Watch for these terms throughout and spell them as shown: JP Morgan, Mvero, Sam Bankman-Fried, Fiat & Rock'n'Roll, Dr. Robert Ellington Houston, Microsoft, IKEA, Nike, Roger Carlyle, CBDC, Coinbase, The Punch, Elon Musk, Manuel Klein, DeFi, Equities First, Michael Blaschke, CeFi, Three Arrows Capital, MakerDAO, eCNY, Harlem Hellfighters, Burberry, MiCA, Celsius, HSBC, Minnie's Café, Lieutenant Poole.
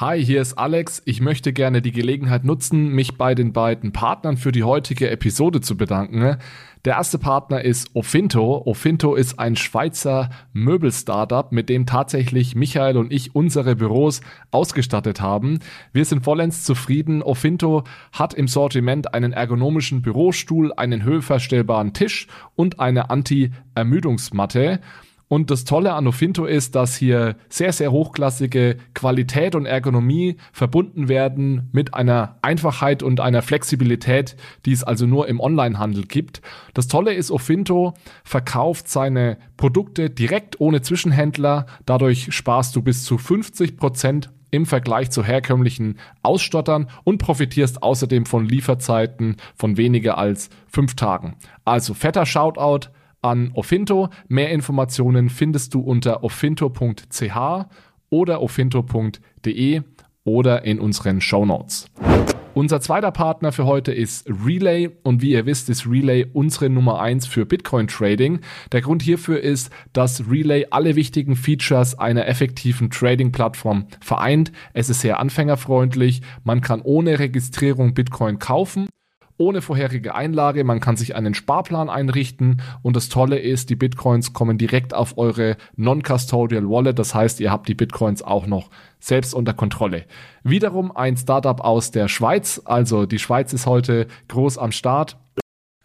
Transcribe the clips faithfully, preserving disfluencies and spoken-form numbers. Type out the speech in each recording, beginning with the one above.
Hi, hier ist Alex. Ich möchte gerne die Gelegenheit nutzen, mich bei den beiden Partnern für die heutige Episode zu bedanken. Der erste Partner ist Ofinto. Ofinto ist ein Schweizer Möbel-Startup, mit dem tatsächlich Michael und ich unsere Büros ausgestattet haben. Wir sind vollends zufrieden. Ofinto hat im Sortiment einen ergonomischen Bürostuhl, einen höhenverstellbaren Tisch und eine Anti-Ermüdungsmatte. Und das Tolle an Ofinto ist, dass hier sehr, sehr hochklassige Qualität und Ergonomie verbunden werden mit einer Einfachheit und einer Flexibilität, die es also nur im Onlinehandel gibt. Das Tolle ist, Ofinto verkauft seine Produkte direkt ohne Zwischenhändler. Dadurch sparst du bis zu fünfzig Prozent im Vergleich zu herkömmlichen Ausstattern und profitierst außerdem von Lieferzeiten von weniger als fünf Tagen. Also fetter Shoutout an Ofinto. Mehr Informationen findest du unter ofinto punkt c h oder ofinto punkt d e oder in unseren Shownotes. Unser zweiter Partner für heute ist Relai und wie ihr wisst, ist Relai unsere Nummer eins für Bitcoin-Trading. Der Grund hierfür ist, dass Relai alle wichtigen Features einer effektiven Trading-Plattform vereint. Es ist sehr anfängerfreundlich, man kann ohne Registrierung Bitcoin kaufen, ohne vorherige Einlage, man kann sich einen Sparplan einrichten und das Tolle ist, die Bitcoins kommen direkt auf eure Non-Custodial Wallet, das heißt, ihr habt die Bitcoins auch noch selbst unter Kontrolle. Wiederum ein Startup aus der Schweiz, also die Schweiz ist heute groß am Start.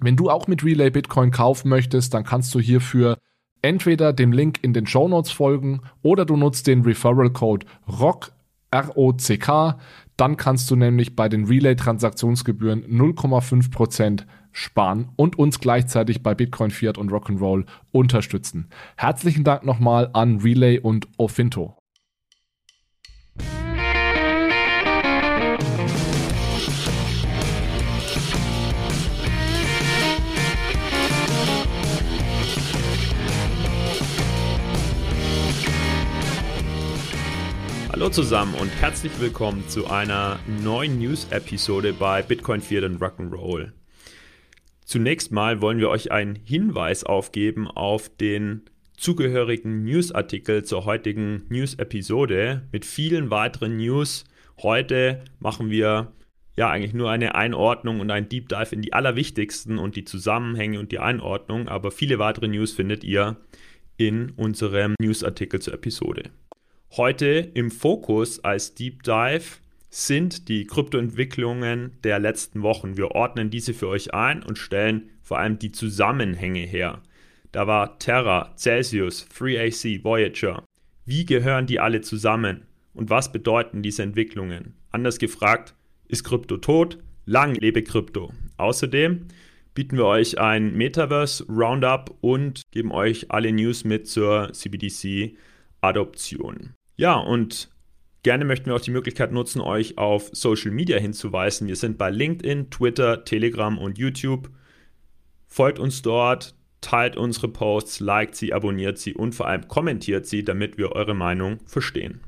Wenn du auch mit Relai Bitcoin kaufen möchtest, dann kannst du hierfür entweder dem Link in den Shownotes folgen oder du nutzt den Referral-Code R O C K, R O C K. Dann kannst du nämlich bei den Relai-Transaktionsgebühren null Komma fünf Prozent sparen und uns gleichzeitig bei Bitcoin, Fiat und Rock'n'Roll unterstützen. Herzlichen Dank nochmal an Relai und Ofinto. Hallo zusammen und herzlich willkommen zu einer neuen News-Episode bei Bitcoin, Fiat und Rock'n'Roll. Zunächst mal wollen wir euch einen Hinweis aufgeben auf den zugehörigen News-Artikel zur heutigen News-Episode mit vielen weiteren News. Heute machen wir ja eigentlich nur eine Einordnung und ein Deep Dive in die allerwichtigsten und die Zusammenhänge und die Einordnung, aber viele weitere News findet ihr in unserem News-Artikel zur Episode. Heute im Fokus als Deep Dive sind die Kryptoentwicklungen der letzten Wochen. Wir ordnen diese für euch ein und stellen vor allem die Zusammenhänge her. Da war Terra, Celsius, Three A C, Voyager. Wie gehören die alle zusammen? Und was bedeuten diese Entwicklungen? Anders gefragt, ist Krypto tot? Lang lebe Krypto. Außerdem bieten wir euch ein Metaverse-Roundup und geben euch alle News mit zur C B D C-Adoption. Ja, und gerne möchten wir auch die Möglichkeit nutzen, euch auf Social Media hinzuweisen. Wir sind bei LinkedIn, Twitter, Telegram und YouTube. Folgt uns dort, teilt unsere Posts, liked sie, abonniert sie und vor allem kommentiert sie, damit wir eure Meinung verstehen.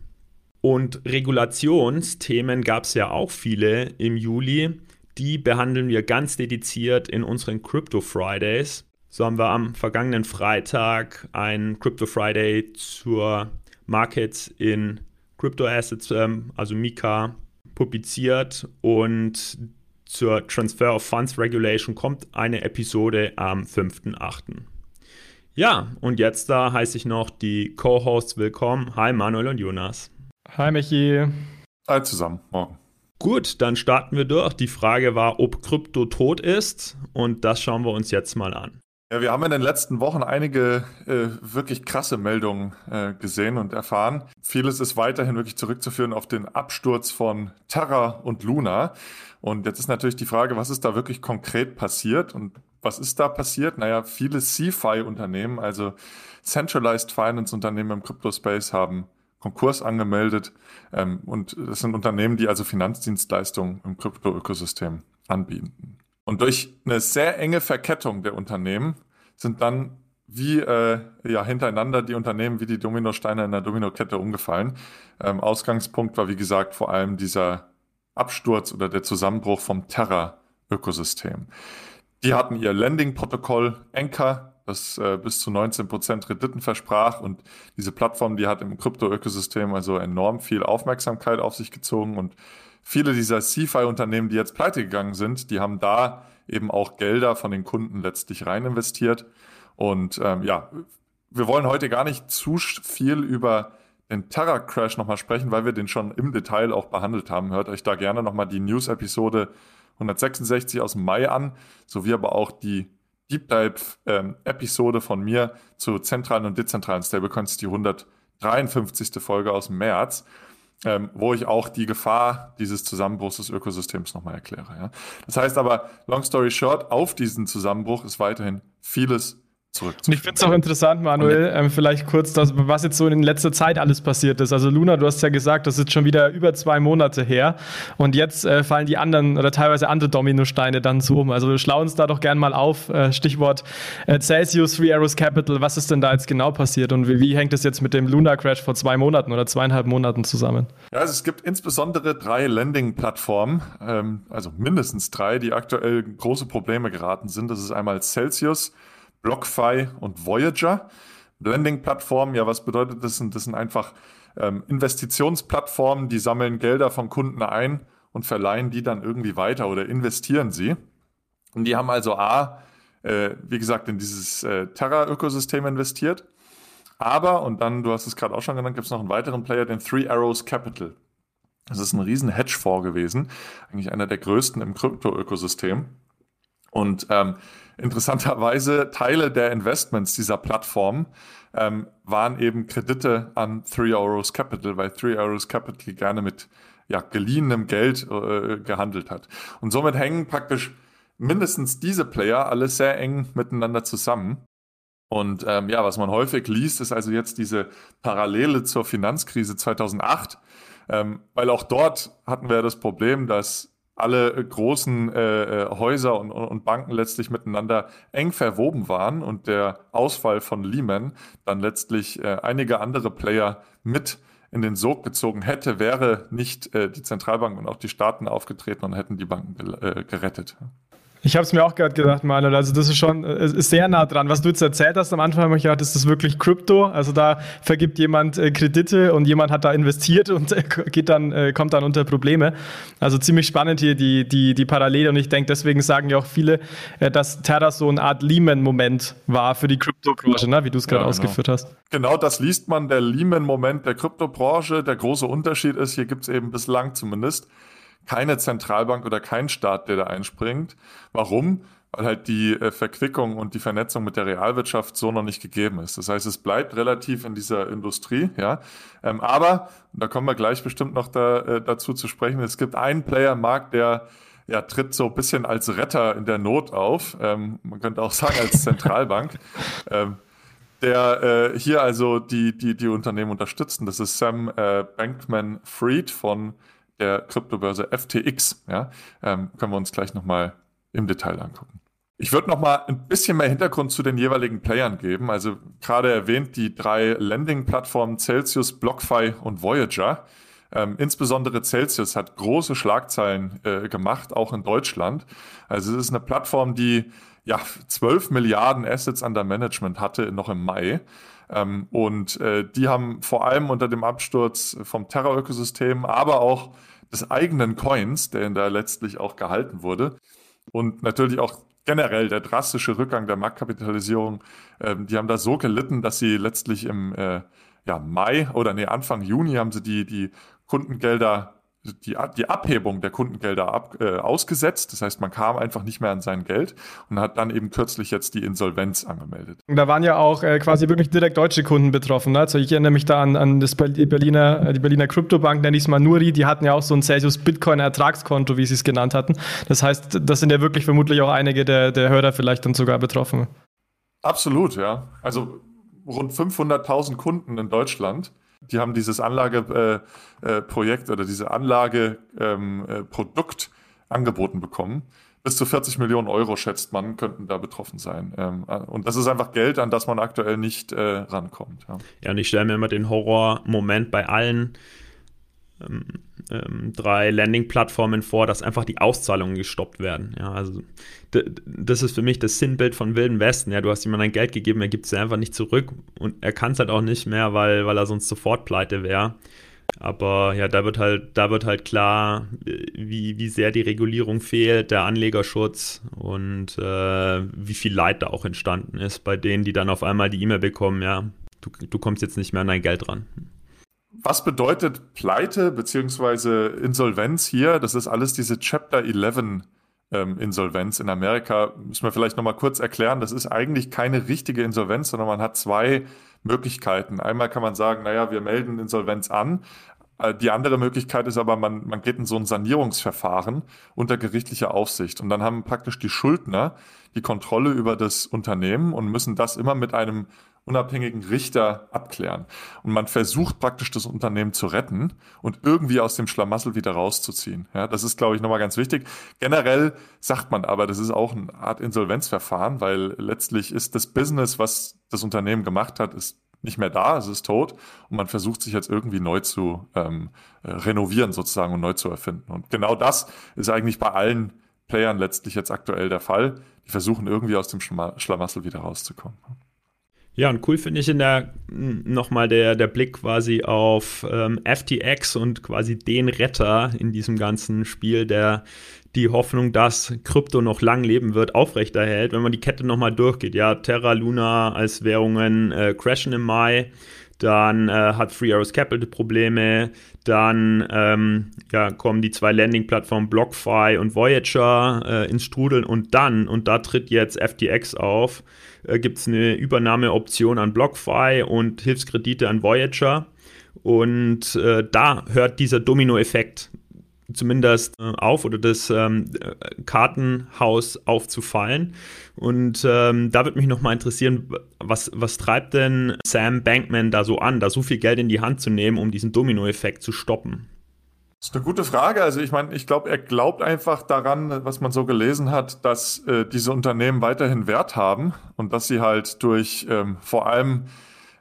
Und Regulationsthemen gab es ja auch viele im Juli. Die behandeln wir ganz dediziert in unseren Crypto Fridays. So haben wir am vergangenen Freitag einen Crypto Friday zur Markets in Crypto-Assets, also MiCA, publiziert und zur Transfer of Funds Regulation kommt eine Episode am fünften achten Ja, und jetzt da heiße ich noch die Co-Hosts willkommen. Hi Manuel und Jonas. Hi Michi. Hi zusammen, morgen. Gut, dann starten wir durch. Die Frage war, ob Krypto tot ist und das schauen wir uns jetzt mal an. Ja, wir haben in den letzten Wochen einige äh, wirklich krasse Meldungen äh, gesehen und erfahren. Vieles ist weiterhin wirklich zurückzuführen auf den Absturz von Terra und Luna. Und jetzt ist natürlich die Frage, was ist da wirklich konkret passiert und was ist da passiert? Naja, viele CeFi-Unternehmen, also Centralized Finance-Unternehmen im Crypto-Space haben Konkurs angemeldet. Ähm, und das sind Unternehmen, die also Finanzdienstleistungen im Krypto-Ökosystem anbieten. Und durch eine sehr enge Verkettung der Unternehmen sind dann wie äh, ja hintereinander die Unternehmen wie die Dominosteine in der Dominokette umgefallen. Ähm, Ausgangspunkt war, wie gesagt, vor allem dieser Absturz oder der Zusammenbruch vom Terra-Ökosystem. Die hatten ihr Lending-Protokoll Anchor das äh, bis zu neunzehn Prozent Renditen versprach. Und diese Plattform, die hat im Krypto-Ökosystem also enorm viel Aufmerksamkeit auf sich gezogen. Und viele dieser CeFi-Unternehmen, die jetzt pleite gegangen sind, die haben da eben auch Gelder von den Kunden letztlich rein investiert. Und ähm, ja, wir wollen heute gar nicht zu viel über den Terra-Crash nochmal sprechen, weil wir den schon im Detail auch behandelt haben. Hört euch da gerne nochmal die News-Episode hundertsechsundsechzig aus dem Mai an, sowie aber auch die Deep Dive-Episode ähm, von mir zu zentralen und dezentralen Stablecoins, die hundertdreiundfünfzigste Folge aus dem März, ähm, wo ich auch die Gefahr dieses Zusammenbruchs des Ökosystems nochmal erkläre. Ja? Das heißt aber, long story short, auf diesen Zusammenbruch ist weiterhin vieles Und ich finde es auch interessant, Manuel, ähm, vielleicht kurz, dass, was jetzt so in letzter Zeit alles passiert ist. Also Luna, du hast ja gesagt, das ist schon wieder über zwei Monate her und jetzt äh, fallen die anderen oder teilweise andere Dominosteine dann so um. Also schlau uns da doch gerne mal auf, äh, Stichwort äh, Celsius, Three Arrows Capital, was ist denn da jetzt genau passiert und wie, wie hängt das jetzt mit dem Luna-Crash vor zwei Monaten oder zweieinhalb Monaten zusammen? Ja, also es gibt insbesondere drei Lending-Plattformen, ähm, also mindestens drei, die aktuell große Probleme geraten sind. Das ist einmal Celsius, BlockFi und Voyager. Blending-Plattformen, ja, was bedeutet das? Das sind einfach ähm, Investitionsplattformen, die sammeln Gelder von Kunden ein und verleihen die dann irgendwie weiter oder investieren sie. Und die haben also A, äh, wie gesagt, in dieses äh, Terra-Ökosystem investiert. Aber, und dann, du hast es gerade auch schon genannt, gibt es noch einen weiteren Player, den Three Arrows Capital. Das ist ein riesen Hedgefonds gewesen, eigentlich einer der größten im Krypto-Ökosystem. Und ähm, interessanterweise Teile der Investments dieser Plattform ähm, waren eben Kredite an Three Arrows Capital, weil Three Arrows Capital gerne mit ja, geliehenem Geld äh, gehandelt hat. Und somit hängen praktisch mindestens diese Player alle sehr eng miteinander zusammen. Und ähm, ja, was man häufig liest, ist also jetzt diese Parallele zur Finanzkrise zweitausendacht, ähm, weil auch dort hatten wir das Problem, dass alle großen äh, Häuser und, und Banken letztlich miteinander eng verwoben waren und der Ausfall von Lehman dann letztlich äh, einige andere Player mit in den Sog gezogen hätte, wäre nicht äh, die Zentralbank und auch die Staaten aufgetreten und hätten die Banken gel- äh, gerettet. Ich habe es mir auch gerade gedacht, Manuel, also das ist schon ist sehr nah dran. Was du jetzt erzählt hast am Anfang, habe ich gedacht, ist das wirklich Krypto? Also da vergibt jemand Kredite und jemand hat da investiert und geht dann, kommt dann unter Probleme. Also ziemlich spannend hier die, die, die Parallele und ich denke, deswegen sagen ja auch viele, dass Terra so eine Art Lehman-Moment war für die Kryptobranche, ne? Wie du es gerade ja, genau. ausgeführt hast. Genau, das liest man, der Lehman-Moment der Kryptobranche. Der große Unterschied ist, hier gibt es eben bislang zumindest keine Zentralbank oder kein Staat, der da einspringt. Warum? Weil halt die Verquickung und die Vernetzung mit der Realwirtschaft so noch nicht gegeben ist. Das heißt, es bleibt relativ in dieser Industrie, ja. Aber, da kommen wir gleich bestimmt noch da, dazu zu sprechen, es gibt einen Player im Markt, der ja, tritt so ein bisschen als Retter in der Not auf. Man könnte auch sagen, als Zentralbank. Der hier also die, die, die Unternehmen unterstützen. Das ist Sam Bankman-Fried von der Kryptobörse F T X, ja, ähm, können wir uns gleich nochmal im Detail angucken. Ich würde nochmal ein bisschen mehr Hintergrund zu den jeweiligen Playern geben. Also gerade erwähnt die drei Lending-Plattformen Celsius, BlockFi und Voyager. Ähm, insbesondere Celsius hat große Schlagzeilen äh, gemacht, auch in Deutschland. Also es ist eine Plattform, die ja zwölf Milliarden Assets under Management hatte, noch im Mai. Ähm, und äh, die haben vor allem unter dem Absturz vom Terra-Ökosystem, aber auch des eigenen Coins, der da letztlich auch gehalten wurde, und natürlich auch generell der drastische Rückgang der Marktkapitalisierung, ähm, die haben da so gelitten, dass sie letztlich im äh, ja, Mai oder nee, Anfang Juni haben sie die, die Kundengelder, die, die Abhebung der Kundengelder ab, äh, ausgesetzt. Das heißt, man kam einfach nicht mehr an sein Geld und hat dann eben kürzlich jetzt die Insolvenz angemeldet. Da waren ja auch äh, quasi wirklich direkt deutsche Kunden betroffen. Ne? Also ich erinnere mich da an, an das Berliner, die Berliner Kryptobank, nenne ich es mal Nuri, die hatten ja auch so ein Celsius Bitcoin Ertragskonto, wie sie es genannt hatten. Das heißt, das sind ja wirklich vermutlich auch einige der, der Hörer vielleicht dann sogar betroffen. Absolut, ja. Also rund fünfhunderttausend Kunden in Deutschland. Die haben dieses Anlageprojekt äh, äh, oder diese Anlageprodukt ähm, äh, angeboten bekommen. Bis zu vierzig Millionen Euro, schätzt man, könnten da betroffen sein. Ähm, und das ist einfach Geld, an das man aktuell nicht äh, rankommt. Ja. ja, und ich stelle mir immer den Horrormoment bei allen ähm, ähm, drei Landing-Plattformen vor, dass einfach die Auszahlungen gestoppt werden. Ja, also d- d- das ist für mich das Sinnbild von Wilden Westen. Ja, du hast jemandem Geld gegeben, er gibt es ja einfach nicht zurück und er kann es halt auch nicht mehr, weil, weil er sonst sofort pleite wäre. Aber ja, da wird halt, da wird halt klar, wie, wie sehr die Regulierung fehlt, der Anlegerschutz und äh, wie viel Leid da auch entstanden ist bei denen, die dann auf einmal die E-Mail bekommen, ja, du, du kommst jetzt nicht mehr an dein Geld ran. Was bedeutet Pleite bzw. Insolvenz hier? Das ist alles diese Chapter eleven ähm, Insolvenz in Amerika. Müssen wir vielleicht nochmal kurz erklären, das ist eigentlich keine richtige Insolvenz, sondern man hat zwei Möglichkeiten. Einmal kann man sagen, naja, wir melden Insolvenz an. Die andere Möglichkeit ist aber, man, man geht in so ein Sanierungsverfahren unter gerichtlicher Aufsicht. Und dann haben praktisch die Schuldner die Kontrolle über das Unternehmen und müssen das immer mit einem unabhängigen Richter abklären. Und man versucht praktisch, das Unternehmen zu retten und irgendwie aus dem Schlamassel wieder rauszuziehen. Ja, das ist, glaube ich, nochmal ganz wichtig. Generell sagt man aber, das ist auch eine Art Insolvenzverfahren, weil letztlich ist das Business, was das Unternehmen gemacht hat, ist nicht mehr da, es ist tot und man versucht sich jetzt irgendwie neu zu ähm, renovieren sozusagen und neu zu erfinden. Und genau das ist eigentlich bei allen Playern letztlich jetzt aktuell der Fall. Die versuchen irgendwie aus dem Schlamassel wieder rauszukommen. Ja, und cool finde ich in der nochmal der, der Blick quasi auf ähm, F T X und quasi den Retter in diesem ganzen Spiel, der die Hoffnung, dass Krypto noch lang leben wird, aufrechterhält, wenn man die Kette nochmal durchgeht. Ja, Terra, Luna als Währungen äh, crashen im Mai, dann äh, hat Three Arrows Capital Probleme, dann ähm, ja, kommen die zwei Landing-Plattformen BlockFi und Voyager äh, ins Strudeln und dann, und da tritt jetzt F T X auf, äh, gibt es eine Übernahmeoption an BlockFi und Hilfskredite an Voyager und äh, da hört dieser Domino-Effekt zumindest äh, auf oder das ähm, Kartenhaus aufzufallen. Und ähm, da würde mich nochmal interessieren, was, was treibt denn Sam Bankman da so an, da so viel Geld in die Hand zu nehmen, um diesen Dominoeffekt zu stoppen? Das ist eine gute Frage. Also ich meine, ich glaube, er glaubt einfach daran, was man so gelesen hat, dass äh, diese Unternehmen weiterhin Wert haben und dass sie halt durch ähm, vor allem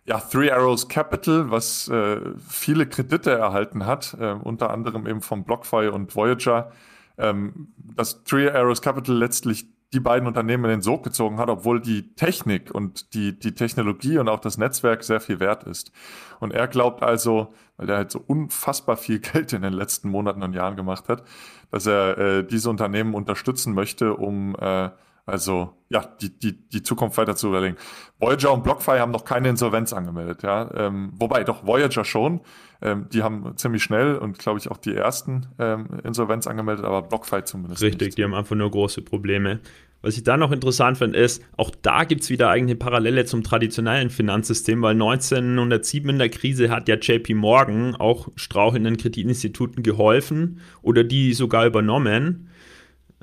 ja, Three Arrows Capital, was äh, viele Kredite erhalten hat, äh, unter anderem eben von BlockFi und Voyager, ähm, dass Three Arrows Capital letztlich die beiden Unternehmen in den Sog gezogen hat, obwohl die Technik und die, die Technologie und auch das Netzwerk sehr viel wert ist. Und er glaubt also, weil er halt so unfassbar viel Geld in den letzten Monaten und Jahren gemacht hat, dass er äh, diese Unternehmen unterstützen möchte, um äh, Also, ja, die, die, die Zukunft weiter zu überlegen. Voyager und BlockFi haben noch keine Insolvenz angemeldet, ja. Ähm, wobei, doch Voyager schon. Ähm, die haben ziemlich schnell und, glaube ich, auch die ersten ähm, Insolvenz angemeldet, aber BlockFi zumindest nicht. Richtig, die haben einfach nur große Probleme. Was ich da noch interessant finde, ist, auch da gibt es wieder eigene Parallele zum traditionellen Finanzsystem, weil neunzehnhundertsieben in der Krise hat ja J P Morgan auch strauchelnden Kreditinstituten geholfen oder die sogar übernommen.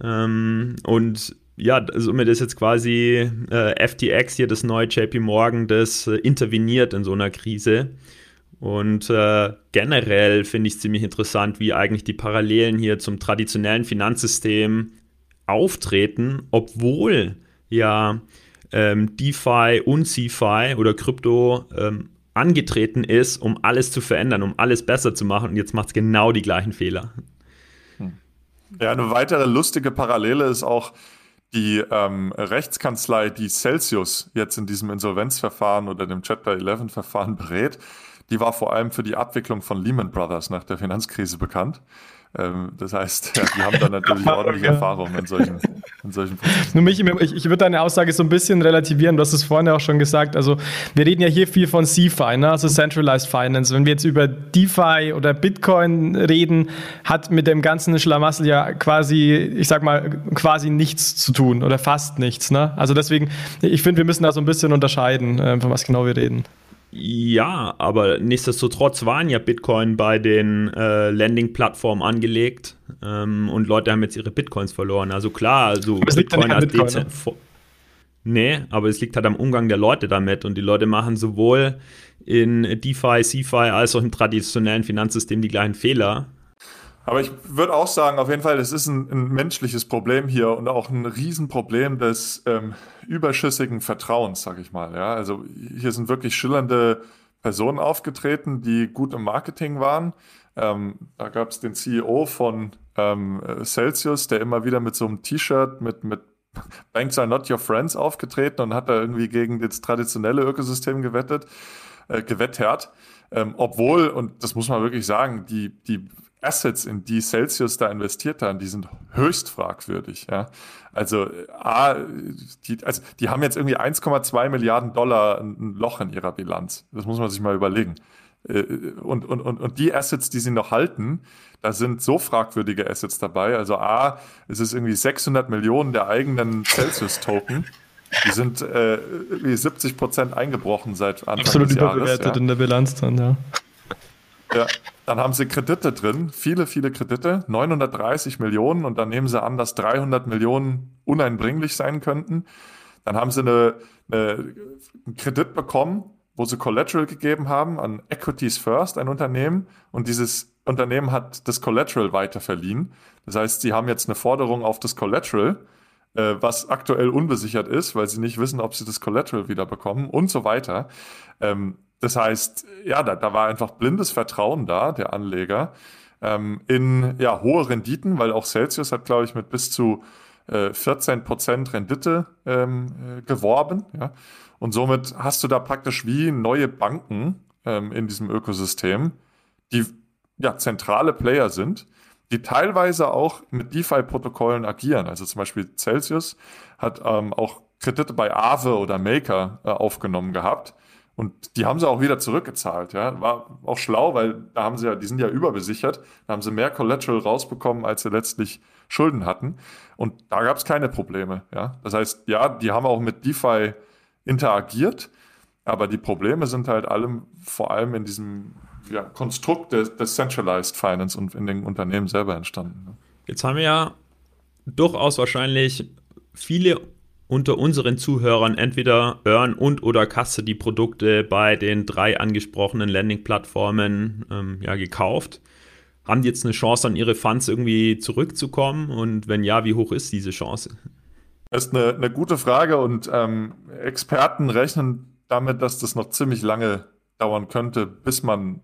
Ähm, und Ja, somit ist jetzt quasi äh, F T X hier das neue J P Morgan, das äh, interveniert in so einer Krise. Und äh, generell finde ich es ziemlich interessant, wie eigentlich die Parallelen hier zum traditionellen Finanzsystem auftreten, obwohl ja ähm, DeFi und CeFi oder Krypto ähm, angetreten ist, um alles zu verändern, um alles besser zu machen. Und jetzt macht es genau die gleichen Fehler. Hm. Ja, eine weitere lustige Parallele ist auch, die ähm, Rechtskanzlei, die Celsius jetzt in diesem Insolvenzverfahren oder dem Chapter eleven Verfahren berät, die war vor allem für die Abwicklung von Lehman Brothers nach der Finanzkrise bekannt. Ähm, das heißt, ja, die haben da natürlich ordentliche Erfahrung in solchen, in solchen Prozessen. Nur mich, ich, ich würde deine Aussage so ein bisschen relativieren. Du hast es vorhin ja auch schon gesagt. Also, wir reden ja hier viel von CeFi, ne? Also Centralized Finance. Wenn wir jetzt über DeFi oder Bitcoin reden, hat mit dem ganzen Schlamassel ja quasi, ich sag mal, quasi nichts zu tun oder fast nichts, ne? Also, deswegen, ich finde, wir müssen da so ein bisschen unterscheiden, von was genau wir reden. Ja, aber nichtsdestotrotz waren ja Bitcoin bei den äh, Landing-Plattformen angelegt ähm, und Leute haben jetzt ihre Bitcoins verloren. Also klar, also aber es Bitcoin liegt nicht an Bitcoin, Dez- ne? Nee, aber es liegt halt am Umgang der Leute damit und die Leute machen sowohl in DeFi, CeFi als auch im traditionellen Finanzsystem die gleichen Fehler. Aber ich würde auch sagen, auf jeden Fall, das ist ein, ein menschliches Problem hier und auch ein Riesenproblem des ähm, überschüssigen Vertrauens, sag ich mal. Ja, also hier sind wirklich schillernde Personen aufgetreten, die gut im Marketing waren, Ähm, da gab es den C E O von ähm, Celsius, der immer wieder mit so einem T-Shirt mit, mit Banks are not your friends aufgetreten und hat da irgendwie gegen das traditionelle Ökosystem gewettet, äh, gewettert. Ähm, obwohl, und das muss man wirklich sagen, die, die Assets, in die Celsius da investiert haben, die sind höchst fragwürdig. Ja? Also, A, die, also die haben jetzt irgendwie eins Komma zwei Milliarden Dollar ein Loch in ihrer Bilanz. Das muss man sich mal überlegen. Und, und, und, und die Assets, die sie noch halten, da sind so fragwürdige Assets dabei. Also A, es ist irgendwie sechshundert Millionen der eigenen Celsius-Token. Die sind äh, wie siebzig Prozent eingebrochen seit Anfang Absolut des Jahres. Absolut überbewertet ja. in der Bilanz dann, ja. Ja, dann haben sie Kredite drin, viele, viele Kredite, neunhundertdreißig Millionen, und dann nehmen sie an, dass dreihundert Millionen uneinbringlich sein könnten. Dann haben sie eine, eine, einen Kredit bekommen, wo sie Collateral gegeben haben an Equities First, ein Unternehmen, und dieses Unternehmen hat das Collateral weiterverliehen. Das heißt, sie haben jetzt eine Forderung auf das Collateral, äh, was aktuell unbesichert ist, weil sie nicht wissen, ob sie das Collateral wieder bekommen und so weiter. Ähm, das heißt, ja, da, da war einfach blindes Vertrauen da, der Anleger, ähm, in ja, hohe Renditen, weil auch Celsius hat, glaube ich, mit bis zu äh, vierzehn Prozent Rendite ähm, äh, geworben, ja. Und somit hast du da praktisch wie neue Banken ähm, in diesem Ökosystem, die ja zentrale Player sind, die teilweise auch mit DeFi-Protokollen agieren. Also zum Beispiel Celsius hat ähm, auch Kredite bei Aave oder Maker äh, aufgenommen gehabt. Und die haben sie auch wieder zurückgezahlt. Ja? War auch schlau, weil da haben sie ja, die sind ja überbesichert. Da haben sie mehr Collateral rausbekommen, als sie letztlich Schulden hatten. Und da gab es keine Probleme. Ja? Das heißt, ja, die haben auch mit DeFi interagiert, aber die Probleme sind halt allem, vor allem in diesem ja, Konstrukt des, des Centralized Finance und in den Unternehmen selber entstanden. Jetzt haben wir ja durchaus wahrscheinlich viele unter unseren Zuhörern entweder Earn und oder Kasse die Produkte bei den drei angesprochenen Lending-Plattformen ähm, ja, gekauft. Haben die jetzt eine Chance, an ihre Funds irgendwie zurückzukommen? Und wenn ja, wie hoch ist diese Chance? Das ist eine, eine gute Frage, und ähm, Experten rechnen damit, dass das noch ziemlich lange dauern könnte, bis man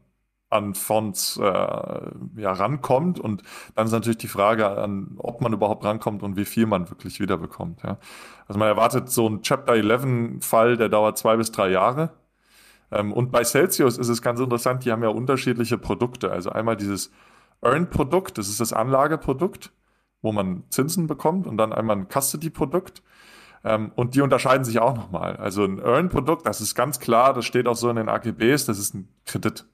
an Fonds äh, ja, rankommt. Und dann ist natürlich die Frage, an, ob man überhaupt rankommt und wie viel man wirklich wiederbekommt. Ja. Also man erwartet so einen Chapter elf Fall, der dauert zwei bis drei Jahre. Ähm, und bei Celsius ist es ganz interessant, die haben ja unterschiedliche Produkte. Also einmal dieses Earn-Produkt, das ist das Anlageprodukt, wo man Zinsen bekommt, und dann einmal ein Custody-Produkt. Ähm, und die unterscheiden sich auch nochmal. Also ein Earn-Produkt, das ist ganz klar, das steht auch so in den A G Bs, das ist ein Kredit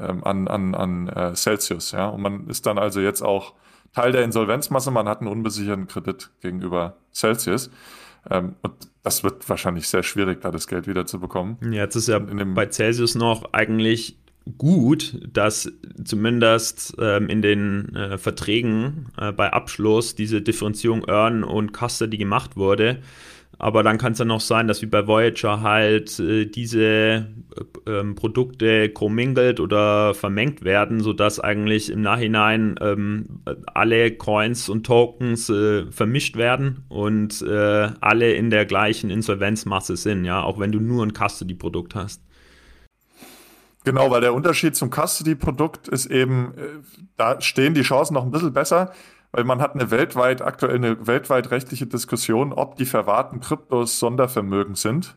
ähm, an, an, an äh, Celsius. Ja? Und man ist dann also jetzt auch Teil der Insolvenzmasse, man hat einen unbesicherten Kredit gegenüber Celsius. Ähm, und das wird wahrscheinlich sehr schwierig, da das Geld wieder zu bekommen. Ja, jetzt ist ja in dem bei Celsius noch eigentlich gut, dass zumindest ähm, in den äh, Verträgen äh, bei Abschluss diese Differenzierung Earn und Custody gemacht wurde. Aber dann kann es dann noch sein, dass wie bei Voyager halt äh, diese äh, äh, Produkte commingelt oder vermengt werden, sodass eigentlich im Nachhinein äh, alle Coins und Tokens äh, vermischt werden und äh, alle in der gleichen Insolvenzmasse sind, ja, auch wenn du nur ein Custody-Produkt hast. Genau, weil der Unterschied zum Custody-Produkt ist eben, da stehen die Chancen noch ein bisschen besser, weil man hat eine weltweit, aktuell eine weltweit rechtliche Diskussion, ob die verwahrten Kryptos Sondervermögen sind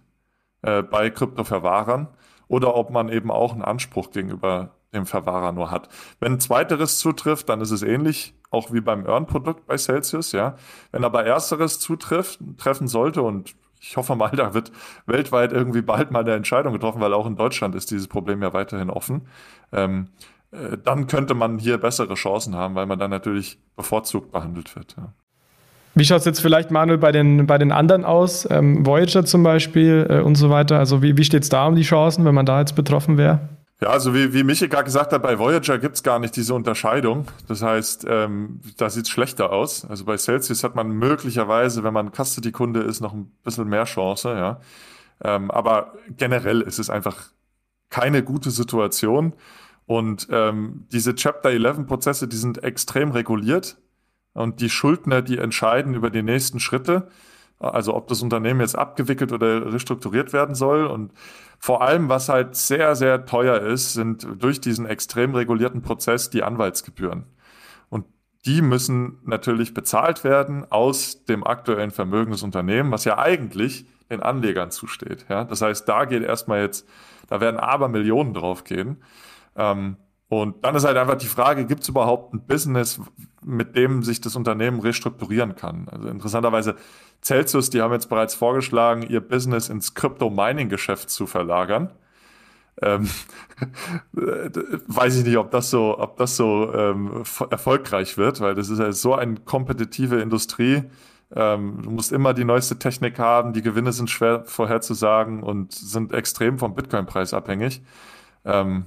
äh, bei Kryptoverwahrern oder ob man eben auch einen Anspruch gegenüber dem Verwahrer nur hat. Wenn zweiteres zutrifft, dann ist es ähnlich, auch wie beim Earn-Produkt bei Celsius, ja. Wenn aber ersteres zutrifft, treffen sollte, und ich hoffe mal, da wird weltweit irgendwie bald mal eine Entscheidung getroffen, weil auch in Deutschland ist dieses Problem ja weiterhin offen. Ähm, äh, dann könnte man hier bessere Chancen haben, weil man dann natürlich bevorzugt behandelt wird. Ja. Wie schaut es jetzt vielleicht, Manuel, bei den, bei den anderen aus? Ähm, Voyager zum Beispiel äh, und so weiter. Also wie, wie steht es da um die Chancen, wenn man da jetzt betroffen wäre? Ja, also wie, wie Michi gerade gesagt hat, bei Voyager gibt's gar nicht diese Unterscheidung. Das heißt, ähm, da sieht's schlechter aus. Also bei Celsius hat man möglicherweise, wenn man Custody-Kunde ist, noch ein bisschen mehr Chance. Ja, ähm, aber generell ist es einfach keine gute Situation. Und ähm, diese Chapter elf Prozesse, die sind extrem reguliert. Und die Schuldner, die entscheiden über die nächsten Schritte. Also ob das Unternehmen jetzt abgewickelt oder restrukturiert werden soll. Und vor allem, was halt sehr, sehr teuer ist, sind durch diesen extrem regulierten Prozess die Anwaltsgebühren. Und die müssen natürlich bezahlt werden aus dem aktuellen Vermögen des Unternehmens, was ja eigentlich den Anlegern zusteht. Ja? Das heißt, da geht erstmal jetzt, da werden aber Millionen drauf gehen. Ähm, und dann ist halt einfach die Frage, gibt es überhaupt ein Business, mit dem sich das Unternehmen restrukturieren kann? Also interessanterweise Celsius, die haben jetzt bereits vorgeschlagen, ihr Business ins Crypto-Mining-Geschäft zu verlagern. Ähm, weiß ich nicht, ob das so, ob das so ähm, erfolgreich wird, weil das ist ja so eine kompetitive Industrie. Ähm, du musst immer die neueste Technik haben, die Gewinne sind schwer vorherzusagen und sind extrem vom Bitcoin-Preis abhängig. Ähm,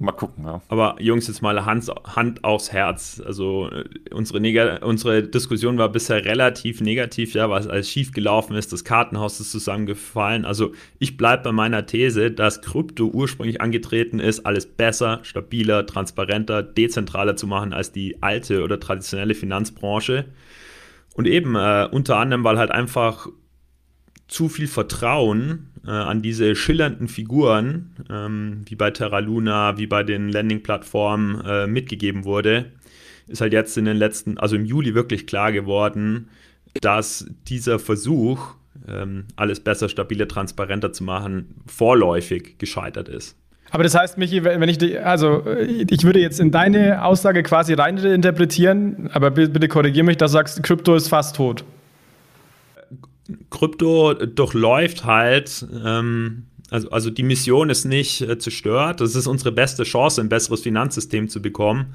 Mal gucken, ja. Aber Jungs, jetzt mal Hand, Hand aufs Herz. Also unsere, Neg- unsere Diskussion war bisher relativ negativ, ja, was alles schief gelaufen ist, das Kartenhaus ist zusammengefallen. Also ich bleibe bei meiner These, dass Krypto ursprünglich angetreten ist, alles besser, stabiler, transparenter, dezentraler zu machen als die alte oder traditionelle Finanzbranche. Und eben äh, unter anderem, weil halt einfach zu viel Vertrauen äh, an diese schillernden Figuren, ähm, wie bei Terra Luna, wie bei den Landing-Plattformen äh, mitgegeben wurde, ist halt jetzt in den letzten, also im Juli wirklich klar geworden, dass dieser Versuch, ähm, alles besser, stabiler, transparenter zu machen, vorläufig gescheitert ist. Aber das heißt, Michi, wenn ich die, also ich würde jetzt in deine Aussage quasi reininterpretieren, aber bitte korrigiere mich, dass du sagst, Krypto ist fast tot. Krypto durchläuft halt, ähm, also, also die Mission ist nicht äh, zerstört. Das ist unsere beste Chance, ein besseres Finanzsystem zu bekommen.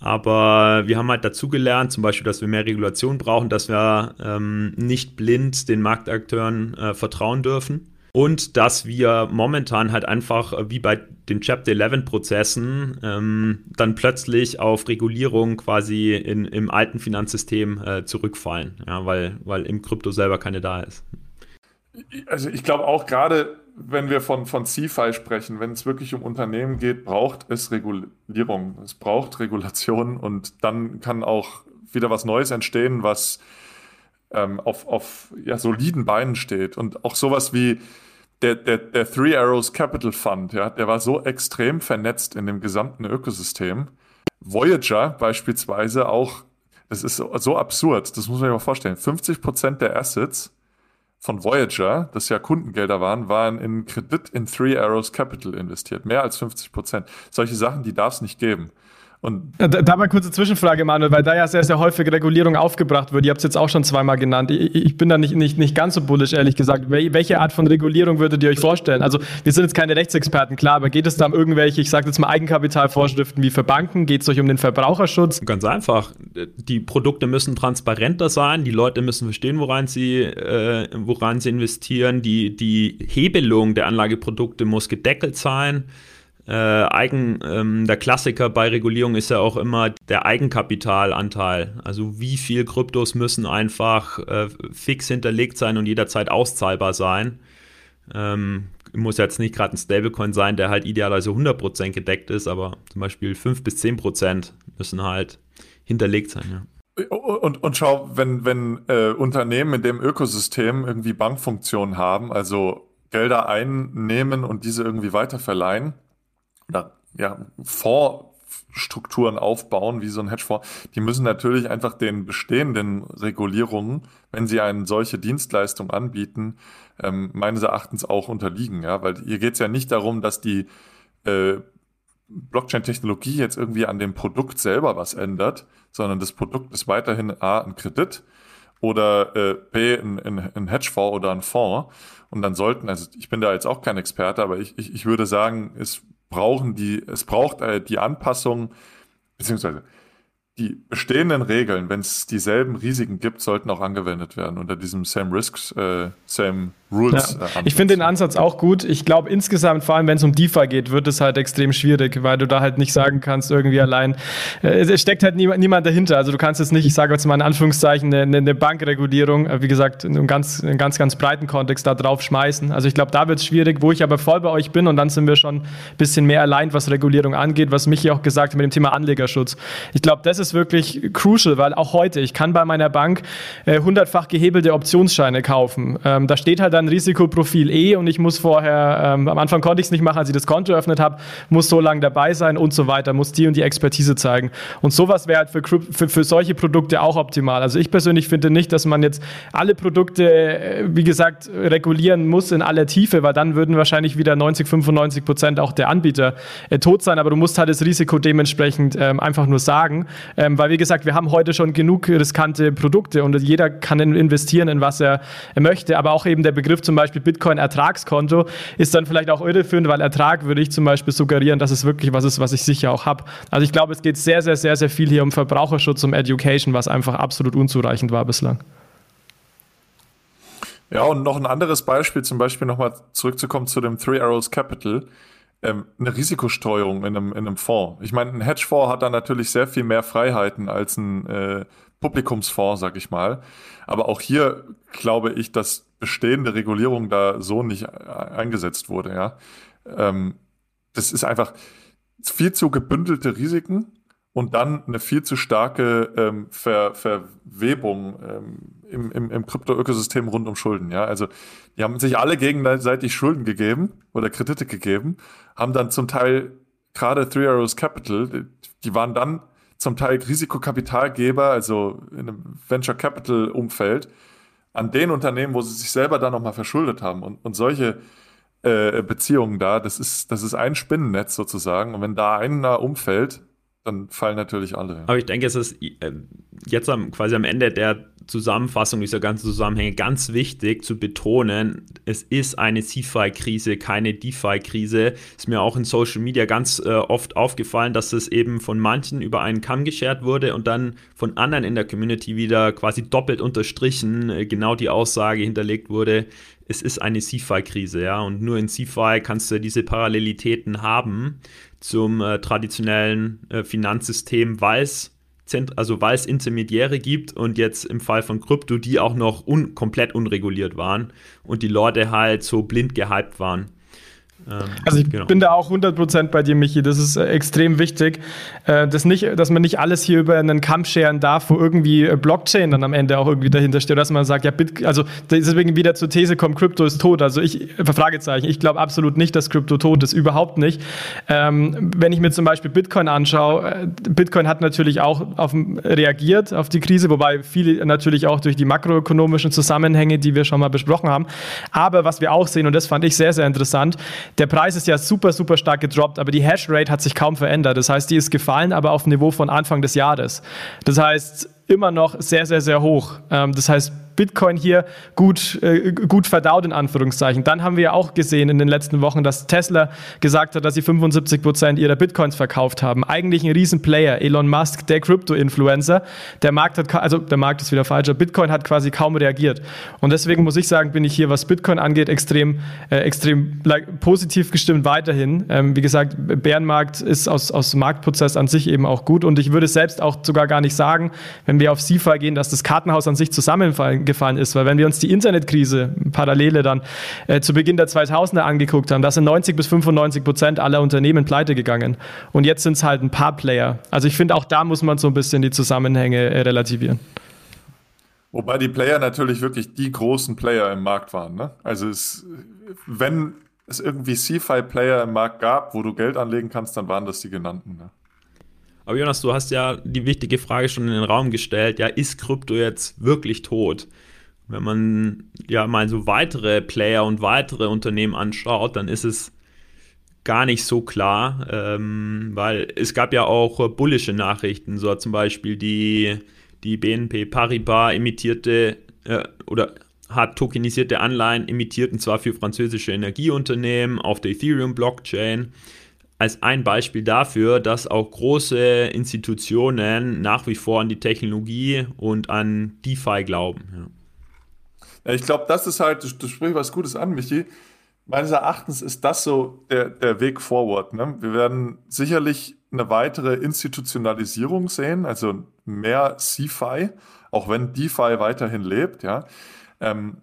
Aber wir haben halt dazugelernt, zum Beispiel, dass wir mehr Regulation brauchen, dass wir ähm, nicht blind den Marktakteuren äh, vertrauen dürfen. Und dass wir momentan halt einfach wie bei den Chapter-elf-Prozessen ähm, dann plötzlich auf Regulierung quasi in, im alten Finanzsystem äh, zurückfallen, ja, weil, weil im Krypto selber keine da ist. Also ich glaube auch gerade, wenn wir von, von CeFi sprechen, wenn es wirklich um Unternehmen geht, braucht es Regulierung, es braucht Regulation und dann kann auch wieder was Neues entstehen, was auf, auf ja, soliden Beinen steht. Und auch sowas wie der, der, der Three Arrows Capital Fund, ja, der war so extrem vernetzt in dem gesamten Ökosystem. Voyager beispielsweise auch, das ist so absurd, das muss man sich mal vorstellen, fünfzig Prozent der Assets von Voyager, das ja Kundengelder waren, waren in Kredit in Three Arrows Capital investiert, mehr als fünfzig Prozent. Solche Sachen, die darf es nicht geben. Und da, da mal kurze Zwischenfrage, Manuel, weil da ja sehr, sehr häufig Regulierung aufgebracht wird. Ihr habt es jetzt auch schon zweimal genannt. Ich, ich bin da nicht, nicht, nicht ganz so bullisch, ehrlich gesagt. Wel- welche Art von Regulierung würdet ihr euch vorstellen? Also wir sind jetzt keine Rechtsexperten, klar, aber geht es da um irgendwelche, ich sage jetzt mal Eigenkapitalvorschriften wie für Banken? Geht es euch um den Verbraucherschutz? Ganz einfach. Die Produkte müssen transparenter sein. Die Leute müssen verstehen, woran sie, äh, woran sie investieren. Die, die Hebelung der Anlageprodukte muss gedeckelt sein. Äh, Eigen, ähm, der Klassiker bei Regulierung ist ja auch immer der Eigenkapitalanteil. Also wie viel Kryptos müssen einfach äh, fix hinterlegt sein und jederzeit auszahlbar sein. Ähm, muss jetzt nicht gerade ein Stablecoin sein, der halt idealerweise hundert Prozent gedeckt ist, aber zum Beispiel fünf bis zehn Prozent müssen halt hinterlegt sein, ja. Und, und schau, wenn, wenn äh, Unternehmen in dem Ökosystem irgendwie Bankfunktionen haben, also Gelder einnehmen und diese irgendwie weiterverleihen, oder ja, Fondsstrukturen aufbauen, wie so ein Hedgefonds, die müssen natürlich einfach den bestehenden Regulierungen, wenn sie eine solche Dienstleistung anbieten, ähm, meines Erachtens auch unterliegen. Ja? Weil hier geht es ja nicht darum, dass die äh, Blockchain-Technologie jetzt irgendwie an dem Produkt selber was ändert, sondern das Produkt ist weiterhin A, ein Kredit oder äh, B, ein, ein, ein Hedgefonds oder ein Fonds. Und dann sollten, also ich bin da jetzt auch kein Experte, aber ich, ich, ich würde sagen, es brauchen die, es braucht äh, die Anpassung, beziehungsweise die bestehenden Regeln, wenn es dieselben Risiken gibt, sollten auch angewendet werden unter diesem Same Risks, äh, Same Rules. Ja, äh, ich finde den Ansatz auch gut. Ich glaube insgesamt, vor allem wenn es um DeFi geht, wird es halt extrem schwierig, weil du da halt nicht sagen kannst, irgendwie allein, äh, es steckt halt nie, niemand dahinter. Also du kannst jetzt nicht, ich sage jetzt mal in Anführungszeichen, eine, eine Bankregulierung, wie gesagt, in einem ganz, in einem ganz, ganz breiten Kontext da drauf schmeißen. Also ich glaube, da wird es schwierig, wo ich aber voll bei euch bin und dann sind wir schon ein bisschen mehr allein, was Regulierung angeht, was Michi auch gesagt hat mit dem Thema Anlegerschutz. Ich glaube, das ist wirklich crucial, weil auch heute, ich kann bei meiner Bank äh, hundertfach gehebelte Optionsscheine kaufen. Ähm, da steht halt dann Risikoprofil E und ich muss vorher, ähm, am Anfang konnte ich es nicht machen, als ich das Konto eröffnet habe, muss so lange dabei sein und so weiter, muss die und die Expertise zeigen. Und sowas wäre halt für, für, für solche Produkte auch optimal. Also ich persönlich finde nicht, dass man jetzt alle Produkte, wie gesagt, regulieren muss in aller Tiefe, weil dann würden wahrscheinlich wieder neunzig, fünfundneunzig Prozent auch der Anbieter äh, tot sein, aber du musst halt das Risiko dementsprechend ähm, einfach nur sagen, ähm, weil wie gesagt, wir haben heute schon genug riskante Produkte und jeder kann investieren in was er möchte, aber auch eben der Begriff zum Beispiel Bitcoin-Ertragskonto ist dann vielleicht auch irreführend, weil Ertrag würde ich zum Beispiel suggerieren, dass es wirklich was ist, was ich sicher auch habe. Also ich glaube, es geht sehr, sehr, sehr, sehr viel hier um Verbraucherschutz, um Education, was einfach absolut unzureichend war bislang. Ja, und noch ein anderes Beispiel, zum Beispiel nochmal zurückzukommen zu dem Three Arrows Capital, ähm, eine Risikostreuung in einem, in einem Fonds. Ich meine, ein Hedgefonds hat da natürlich sehr viel mehr Freiheiten als ein äh, Publikumsfonds, sag ich mal. Aber auch hier glaube ich, dass bestehende Regulierung da so nicht eingesetzt wurde. Ja, ähm, das ist einfach viel zu gebündelte Risiken und dann eine viel zu starke ähm, Ver- Verwebung ähm, im, im, im Krypto-Ökosystem rund um Schulden. Ja? Also die haben sich alle gegenseitig Schulden gegeben oder Kredite gegeben, haben dann zum Teil gerade Three Arrows Capital, die waren dann zum Teil Risikokapitalgeber, also in einem Venture-Capital-Umfeld, an den Unternehmen, wo sie sich selber dann nochmal verschuldet haben. Und, und solche äh, Beziehungen da, das ist, das ist ein Spinnennetz sozusagen. Und wenn da einer umfällt, dann fallen natürlich alle. Aber ich denke, es ist jetzt am, quasi am Ende der Zusammenfassung dieser ganzen Zusammenhänge ganz wichtig zu betonen, es ist eine CeFi-Krise, keine DeFi-Krise. Ist mir auch in Social Media ganz äh, oft aufgefallen, dass es eben von manchen über einen Kamm geschert wurde und dann von anderen in der Community wieder quasi doppelt unterstrichen, äh, genau die Aussage hinterlegt wurde, es ist eine CeFi-Krise, ja, und nur in CeFi kannst du diese Parallelitäten haben zum äh, traditionellen äh, Finanzsystem, weil es also weil es Intermediäre gibt und jetzt im Fall von Krypto, die auch noch un- komplett unreguliert waren und die Leute halt so blind gehypt waren. Also ich genau. bin da auch hundert Prozent bei dir, Michi. Das ist äh, extrem wichtig, äh, dass, nicht, dass man nicht alles hier über einen Kamm scheren darf, wo irgendwie Blockchain dann am Ende auch irgendwie dahinter steht, dass man sagt, ja, Bit- also deswegen wieder zur These kommt, Krypto ist tot. Also ich, Fragezeichen, ich glaube absolut nicht, dass Krypto tot ist, überhaupt nicht. Ähm, wenn ich mir zum Beispiel Bitcoin anschaue, äh, Bitcoin hat natürlich auch auf, reagiert auf die Krise, wobei viele natürlich auch durch die makroökonomischen Zusammenhänge, die wir schon mal besprochen haben. Aber was wir auch sehen, und das fand ich sehr, sehr interessant, der Preis ist ja super, super stark gedroppt, aber die Hashrate hat sich kaum verändert. Das heißt, die ist gefallen, aber auf Niveau von Anfang des Jahres. Das heißt, immer noch sehr, sehr, sehr hoch. Das heißt, Bitcoin hier gut, äh, gut verdaut, in Anführungszeichen. Dann haben wir ja auch gesehen in den letzten Wochen, dass Tesla gesagt hat, dass sie fünfundsiebzig Prozent ihrer Bitcoins verkauft haben. Eigentlich ein Riesenplayer. Elon Musk, der Krypto-Influencer. Der Markt hat, also der Markt ist wieder falscher. Bitcoin hat quasi kaum reagiert. Und deswegen muss ich sagen, bin ich hier, was Bitcoin angeht, extrem, äh, extrem like, positiv gestimmt weiterhin. Ähm, wie gesagt, Bärenmarkt ist aus, aus Marktprozess an sich eben auch gut. Und ich würde selbst auch sogar gar nicht sagen, wenn wir auf CeFi gehen, dass das Kartenhaus an sich zusammenfallen gefallen ist, weil wenn wir uns die Internetkrise, Parallele dann, äh, zu Beginn der zweitausender angeguckt haben, da sind neunzig bis fünfundneunzig Prozent aller Unternehmen pleite gegangen und jetzt sind es halt ein paar Player. Also ich finde, auch da muss man so ein bisschen die Zusammenhänge äh, relativieren. Wobei die Player natürlich wirklich die großen Player im Markt waren, ne? Also es, wenn es irgendwie CeFi-Player im Markt gab, wo du Geld anlegen kannst, dann waren das die genannten, ne? Aber Jonas, du hast ja die wichtige Frage schon in den Raum gestellt, ja, ist Krypto jetzt wirklich tot? Wenn man ja mal so weitere Player und weitere Unternehmen anschaut, dann ist es gar nicht so klar, ähm, weil es gab ja auch äh, bullische Nachrichten, so zum Beispiel die, die B N P Paribas emittierte äh, oder hat tokenisierte Anleihen emittiert, und zwar für französische Energieunternehmen auf der Ethereum-Blockchain, als ein Beispiel dafür, dass auch große Institutionen nach wie vor an die Technologie und an DeFi glauben. Ja. Ja, ich glaube, das ist halt, du sprichst was Gutes an, Michi. Meines Erachtens ist das so der, der Weg forward, ne? Wir werden sicherlich eine weitere Institutionalisierung sehen, also mehr CeFi, auch wenn DeFi weiterhin lebt. Ja. Ähm,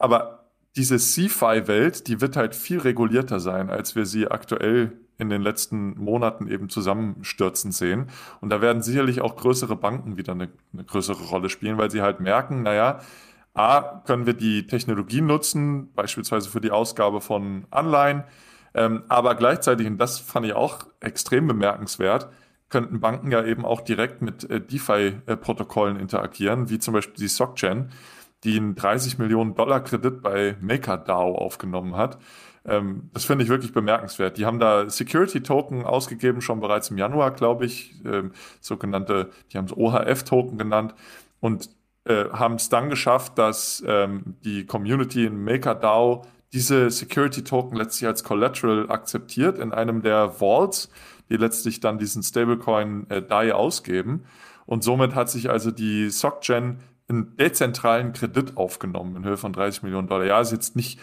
aber diese CeFi-Welt, die wird halt viel regulierter sein, als wir sie aktuell in den letzten Monaten eben zusammenstürzen sehen. Und da werden sicherlich auch größere Banken wieder eine, eine größere Rolle spielen, weil sie halt merken, naja, A, können wir die Technologie nutzen, beispielsweise für die Ausgabe von Anleihen, ähm, aber gleichzeitig, und das fand ich auch extrem bemerkenswert, könnten Banken ja eben auch direkt mit äh, DeFi-Protokollen interagieren, wie zum Beispiel die SocGen, die einen dreißig Millionen Dollar Kredit bei MakerDAO aufgenommen hat. Ähm, das finde ich wirklich bemerkenswert. Die haben da Security-Token ausgegeben, schon bereits im Januar, glaube ich, ähm, sogenannte, die haben es O H F-Token genannt, und Äh, haben es dann geschafft, dass ähm, die Community in MakerDAO diese Security-Token letztlich als Collateral akzeptiert in einem der Vaults, die letztlich dann diesen Stablecoin äh, D A I ausgeben. Und somit hat sich also die SocGen einen dezentralen Kredit aufgenommen in Höhe von dreißig Millionen Dollar. Ja, ist jetzt nicht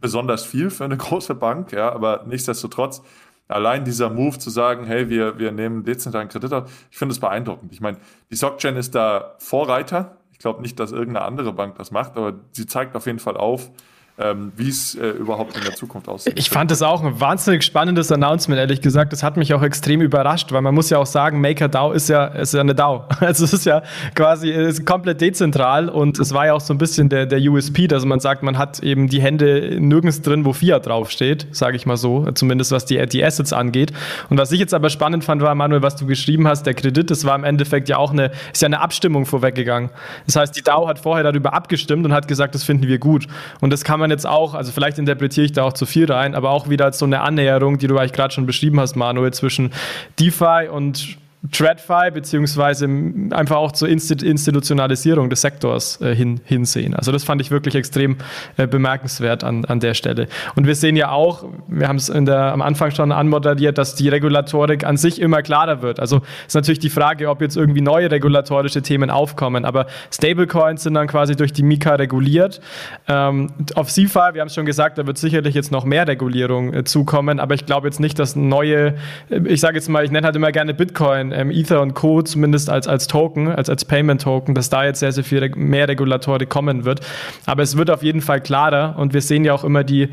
besonders viel für eine große Bank, ja, aber nichtsdestotrotz, allein dieser Move zu sagen, hey, wir, wir nehmen dezentralen Kredit auf, ich finde es beeindruckend. Ich meine, die SocGen ist da Vorreiter. Ich glaube nicht, dass irgendeine andere Bank das macht, aber sie zeigt auf jeden Fall auf, ähm, wie es äh, überhaupt in der Zukunft aussieht. Ich fand das auch ein wahnsinnig spannendes Announcement, ehrlich gesagt. Das hat mich auch extrem überrascht, weil man muss ja auch sagen, MakerDAO ist ja, ist ja eine D A O. Also es ist ja quasi ist komplett dezentral, und es war ja auch so ein bisschen der, der U S P, dass man sagt, man hat eben die Hände nirgends drin, wo Fiat draufsteht, sage ich mal so, zumindest was die, die Assets angeht. Und was ich jetzt aber spannend fand, war, Manuel, was du geschrieben hast, der Kredit, das war im Endeffekt ja auch eine, ist ja eine Abstimmung vorweggegangen. Das heißt, die D A O hat vorher darüber abgestimmt und hat gesagt, das finden wir gut. Und das kann Kann man jetzt auch, also vielleicht interpretiere ich da auch zu viel rein, aber auch wieder als so eine Annäherung, die du eigentlich gerade schon beschrieben hast, Manuel, zwischen DeFi und TradFi, beziehungsweise einfach auch zur Insti- Institutionalisierung des Sektors äh, hin, hinsehen. Also das fand ich wirklich extrem äh, bemerkenswert an, an der Stelle. Und wir sehen ja auch, wir haben es am Anfang schon anmoderiert, dass die Regulatorik an sich immer klarer wird. Also ist natürlich die Frage, ob jetzt irgendwie neue regulatorische Themen aufkommen, aber Stablecoins sind dann quasi durch die MiCA reguliert. Ähm, auf CeFi, wir haben es schon gesagt, da wird sicherlich jetzt noch mehr Regulierung äh, zukommen, aber ich glaube jetzt nicht, dass neue, ich sage jetzt mal, ich nenne halt immer gerne Bitcoin, Ether und Co. zumindest als, als Token, als, als Payment-Token, dass da jetzt sehr, sehr viel mehr Regulatorik kommen wird. Aber es wird auf jeden Fall klarer, und wir sehen ja auch immer die,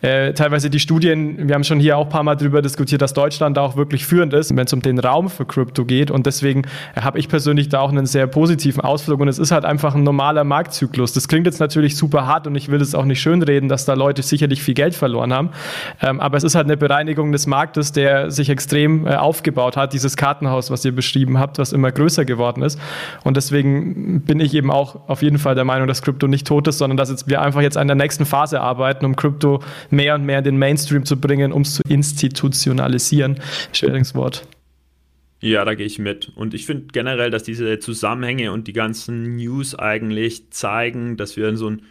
äh, teilweise die Studien, wir haben schon hier auch ein paar Mal drüber diskutiert, dass Deutschland da auch wirklich führend ist, wenn es um den Raum für Krypto geht, und deswegen habe ich persönlich da auch einen sehr positiven Ausflug, und es ist halt einfach ein normaler Marktzyklus. Das klingt jetzt natürlich super hart, und ich will es auch nicht schönreden, dass da Leute sicherlich viel Geld verloren haben, ähm, aber es ist halt eine Bereinigung des Marktes, der sich extrem äh, aufgebaut hat, dieses Kartenhaus, was ihr beschrieben habt, was immer größer geworden ist. Und deswegen bin ich eben auch auf jeden Fall der Meinung, dass Krypto nicht tot ist, sondern dass jetzt wir einfach jetzt an der nächsten Phase arbeiten, um Krypto mehr und mehr in den Mainstream zu bringen, um es zu institutionalisieren. Schwieriges Wort. Ja, da gehe ich mit. Und ich finde generell, dass diese Zusammenhänge und die ganzen News eigentlich zeigen, dass wir in so einen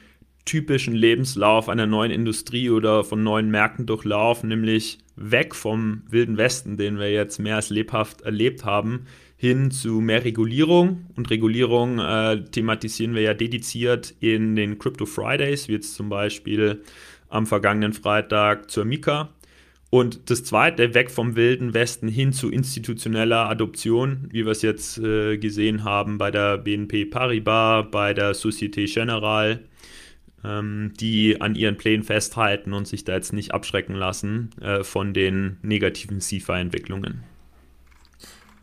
typischen Lebenslauf einer neuen Industrie oder von neuen Märkten durchlaufen, nämlich weg vom Wilden Westen, den wir jetzt mehr als lebhaft erlebt haben, hin zu mehr Regulierung. Und Regulierung äh, thematisieren wir ja dediziert in den Crypto Fridays, wie jetzt zum Beispiel am vergangenen Freitag zur MiCA. Und das Zweite, weg vom Wilden Westen hin zu institutioneller Adoption, wie wir es jetzt äh, gesehen haben bei der B N P Paribas, bei der Societe Generale, die an ihren Plänen festhalten und sich da jetzt nicht abschrecken lassen äh, von den negativen CeFi-Entwicklungen.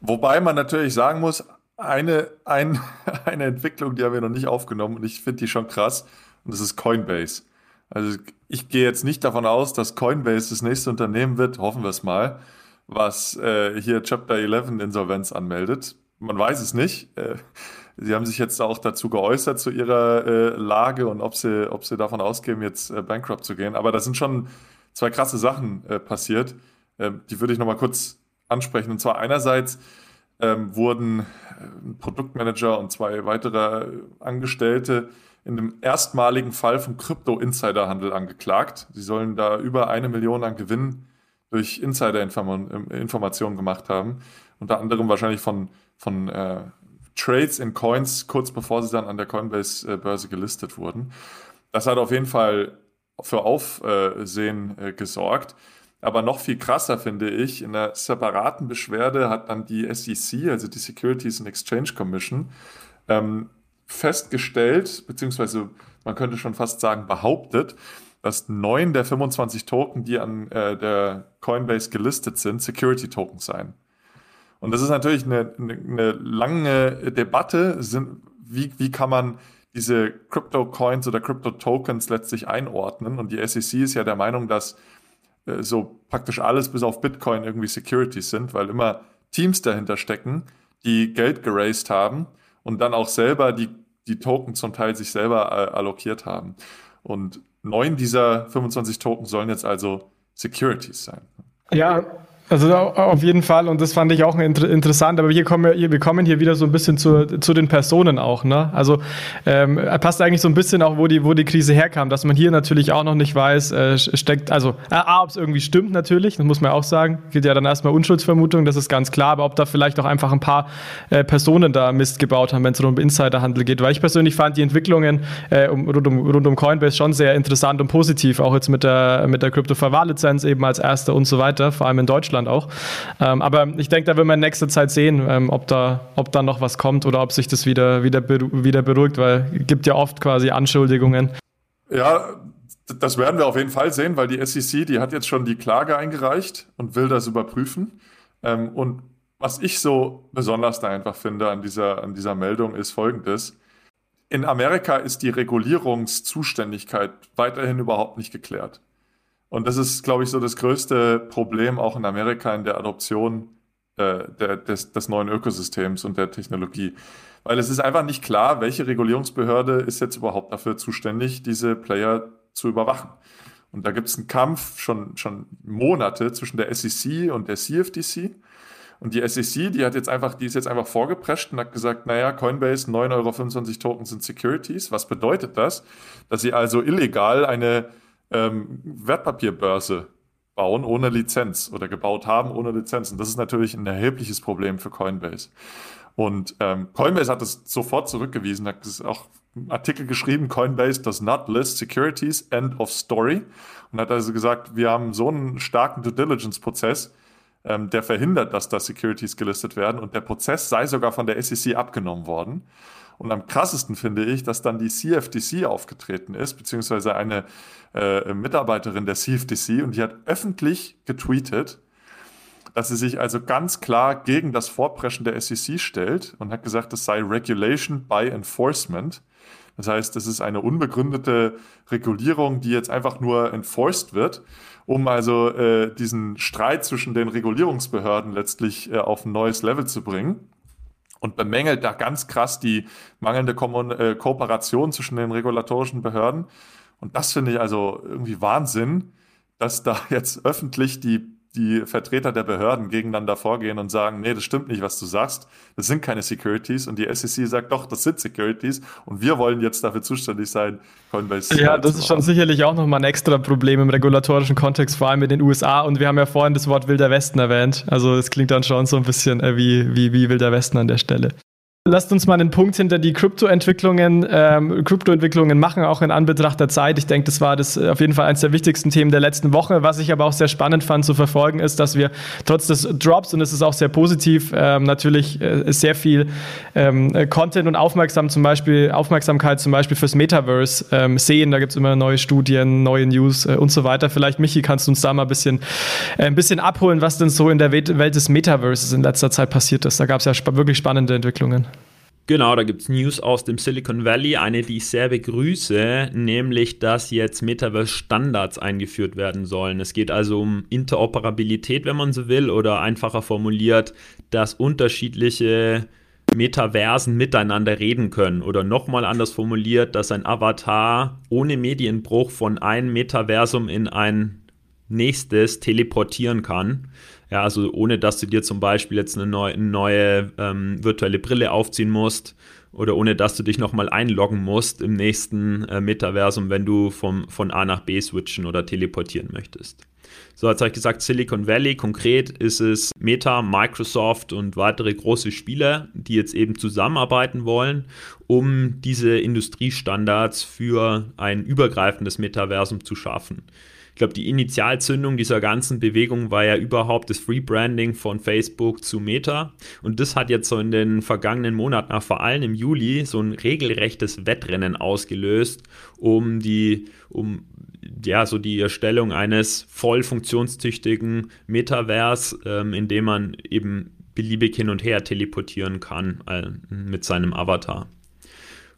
Wobei man natürlich sagen muss, eine, ein, eine Entwicklung, die haben wir noch nicht aufgenommen, und ich finde die schon krass, und das ist Coinbase. Also ich gehe jetzt nicht davon aus, dass Coinbase das nächste Unternehmen wird, hoffen wir es mal, was äh, hier Chapter elf Insolvenz anmeldet. Man weiß es nicht. Äh, Sie haben sich jetzt auch dazu geäußert, zu ihrer äh, Lage und ob sie, ob sie davon ausgehen, jetzt äh, bankrupt zu gehen. Aber da sind schon zwei krasse Sachen äh, passiert. Ähm, die würde ich nochmal kurz ansprechen. Und zwar einerseits ähm, wurden ein Produktmanager und zwei weitere Angestellte in dem erstmaligen Fall vom Krypto-Insiderhandel angeklagt. Sie sollen da über eine Million an Gewinn durch Insider-Informationen gemacht haben. Unter anderem wahrscheinlich von... von äh, Trades in Coins, kurz bevor sie dann an der Coinbase-Börse gelistet wurden. Das hat auf jeden Fall für Aufsehen gesorgt. Aber noch viel krasser finde ich, in einer separaten Beschwerde hat dann die S E C, also die Securities and Exchange Commission, festgestellt, beziehungsweise man könnte schon fast sagen behauptet, dass neun der fünfundzwanzig Token, die an äh, der Coinbase gelistet sind, Security-Tokens seien. Und das ist natürlich eine, eine, eine lange Debatte, sind, wie, wie kann man diese Crypto-Coins oder Crypto-Tokens letztlich einordnen. Und die S E C ist ja der Meinung, dass äh, so praktisch alles bis auf Bitcoin irgendwie Securities sind, weil immer Teams dahinter stecken, die Geld geraced haben und dann auch selber die, die Token zum Teil sich selber äh, allokiert haben. Und neun dieser fünfundzwanzig Token sollen jetzt also Securities sein. Ja, also auf jeden Fall, und das fand ich auch inter- interessant, aber hier kommen wir, wir kommen hier wieder so ein bisschen zu, zu den Personen auch, ne? Also ähm, passt eigentlich so ein bisschen auch, wo die, wo die Krise herkam, dass man hier natürlich auch noch nicht weiß, äh, steckt, also A, ob es irgendwie stimmt natürlich, das muss man auch sagen, geht ja dann erstmal Unschuldsvermutung, das ist ganz klar, aber ob da vielleicht auch einfach ein paar äh, Personen da Mist gebaut haben, wenn es rund um Insiderhandel geht, weil ich persönlich fand die Entwicklungen äh, um, rund, um, rund um Coinbase schon sehr interessant und positiv, auch jetzt mit der, mit der Krypto-Verwahrlizenz eben als erste und so weiter, vor allem in Deutschland auch. Ähm, aber ich denke, da werden wir in nächster Zeit sehen, ähm, ob da ob da noch was kommt oder ob sich das wieder, wieder, beru- wieder beruhigt, weil es gibt ja oft quasi Anschuldigungen. Ja, das werden wir auf jeden Fall sehen, weil die S E C, die hat jetzt schon die Klage eingereicht und will das überprüfen. Ähm, und was ich so besonders da einfach finde an dieser, an dieser Meldung ist Folgendes. In Amerika ist die Regulierungszuständigkeit weiterhin überhaupt nicht geklärt. Und das ist, glaube ich, so das größte Problem auch in Amerika in der Adoption äh, der, des, des neuen Ökosystems und der Technologie. Weil es ist einfach nicht klar, welche Regulierungsbehörde ist jetzt überhaupt dafür zuständig, diese Player zu überwachen. Und da gibt es einen Kampf schon, schon Monate zwischen der S E C und der C F T C. Und die S E C, die hat jetzt einfach, die ist jetzt einfach vorgeprescht und hat gesagt, naja, Coinbase, neun Euro fünfundzwanzig Token sind Securities. Was bedeutet das? Dass sie also illegal eine Ähm, Wertpapierbörse bauen ohne Lizenz oder gebaut haben ohne Lizenz. Und das ist natürlich ein erhebliches Problem für Coinbase. Und ähm, Coinbase hat es sofort zurückgewiesen, hat auch einen Artikel geschrieben, Coinbase does not list securities, end of story. Und hat also gesagt, wir haben so einen starken Due Diligence-Prozess, ähm, der verhindert, dass da Securities gelistet werden. Und der Prozess sei sogar von der S E C abgenommen worden. Und am krassesten finde ich, dass dann die C F T C aufgetreten ist, beziehungsweise eine äh, Mitarbeiterin der C F T C, und die hat öffentlich getweetet, dass sie sich also ganz klar gegen das Vorpreschen der S E C stellt und hat gesagt, das sei Regulation by Enforcement. Das heißt, das ist eine unbegründete Regulierung, die jetzt einfach nur enforced wird, um also äh, diesen Streit zwischen den Regulierungsbehörden letztlich äh, auf ein neues Level zu bringen. Und bemängelt da ganz krass die mangelnde Ko- äh, Kooperation zwischen den regulatorischen Behörden. Und das finde ich also irgendwie Wahnsinn, dass da jetzt öffentlich die, die Vertreter der Behörden gegeneinander vorgehen und sagen, nee, das stimmt nicht, was du sagst. Das sind keine Securities. Und die S E C sagt, doch, das sind Securities. Und wir wollen jetzt dafür zuständig sein, Coinbase. Ja, das ist schon sicherlich auch nochmal ein extra Problem im regulatorischen Kontext, vor allem in den U S A. Und wir haben ja vorhin das Wort Wilder Westen erwähnt. Also es klingt dann schon so ein bisschen wie, wie, wie Wilder Westen an der Stelle. Lasst uns mal einen Punkt hinter die Kryptoentwicklungen, ähm, Kryptoentwicklungen machen, auch in Anbetracht der Zeit. Ich denke, das war das auf jeden Fall eines der wichtigsten Themen der letzten Woche. Was ich aber auch sehr spannend fand zu verfolgen, ist, dass wir trotz des Drops, und es ist auch sehr positiv, ähm, natürlich äh, sehr viel ähm, Content und Aufmerksam zum Beispiel, Aufmerksamkeit zum Beispiel fürs Metaverse ähm, sehen. Da gibt es immer neue Studien, neue News äh, und so weiter. Vielleicht, Michi, kannst du uns da mal ein bisschen, äh, ein bisschen abholen, was denn so in der Welt des Metaverses in letzter Zeit passiert ist. Da gab es ja sp- wirklich spannende Entwicklungen. Genau, da gibt es News aus dem Silicon Valley, eine, die ich sehr begrüße, nämlich, dass jetzt Metaverse-Standards eingeführt werden sollen. Es geht also um Interoperabilität, wenn man so will, oder einfacher formuliert, dass unterschiedliche Metaversen miteinander reden können. Oder nochmal anders formuliert, dass ein Avatar ohne Medienbruch von einem Metaversum in ein nächstes teleportieren kann. Ja, also ohne, dass du dir zum Beispiel jetzt eine neue, eine neue ähm, virtuelle Brille aufziehen musst oder ohne, dass du dich nochmal einloggen musst im nächsten äh, Metaversum, wenn du vom, von A nach B switchen oder teleportieren möchtest. So, jetzt habe ich gesagt, Silicon Valley, konkret ist es Meta, Microsoft und weitere große Spieler, die jetzt eben zusammenarbeiten wollen, um diese Industriestandards für ein übergreifendes Metaversum zu schaffen. glaube, die Initialzündung dieser ganzen Bewegung war ja überhaupt das Rebranding von Facebook zu Meta. Und das hat jetzt so in den vergangenen Monaten, vor allem im Juli, so ein regelrechtes Wettrennen ausgelöst, um die, um ja, so die Erstellung eines voll funktionstüchtigen Metaverse, ähm, in dem man eben beliebig hin und her teleportieren kann äh, mit seinem Avatar.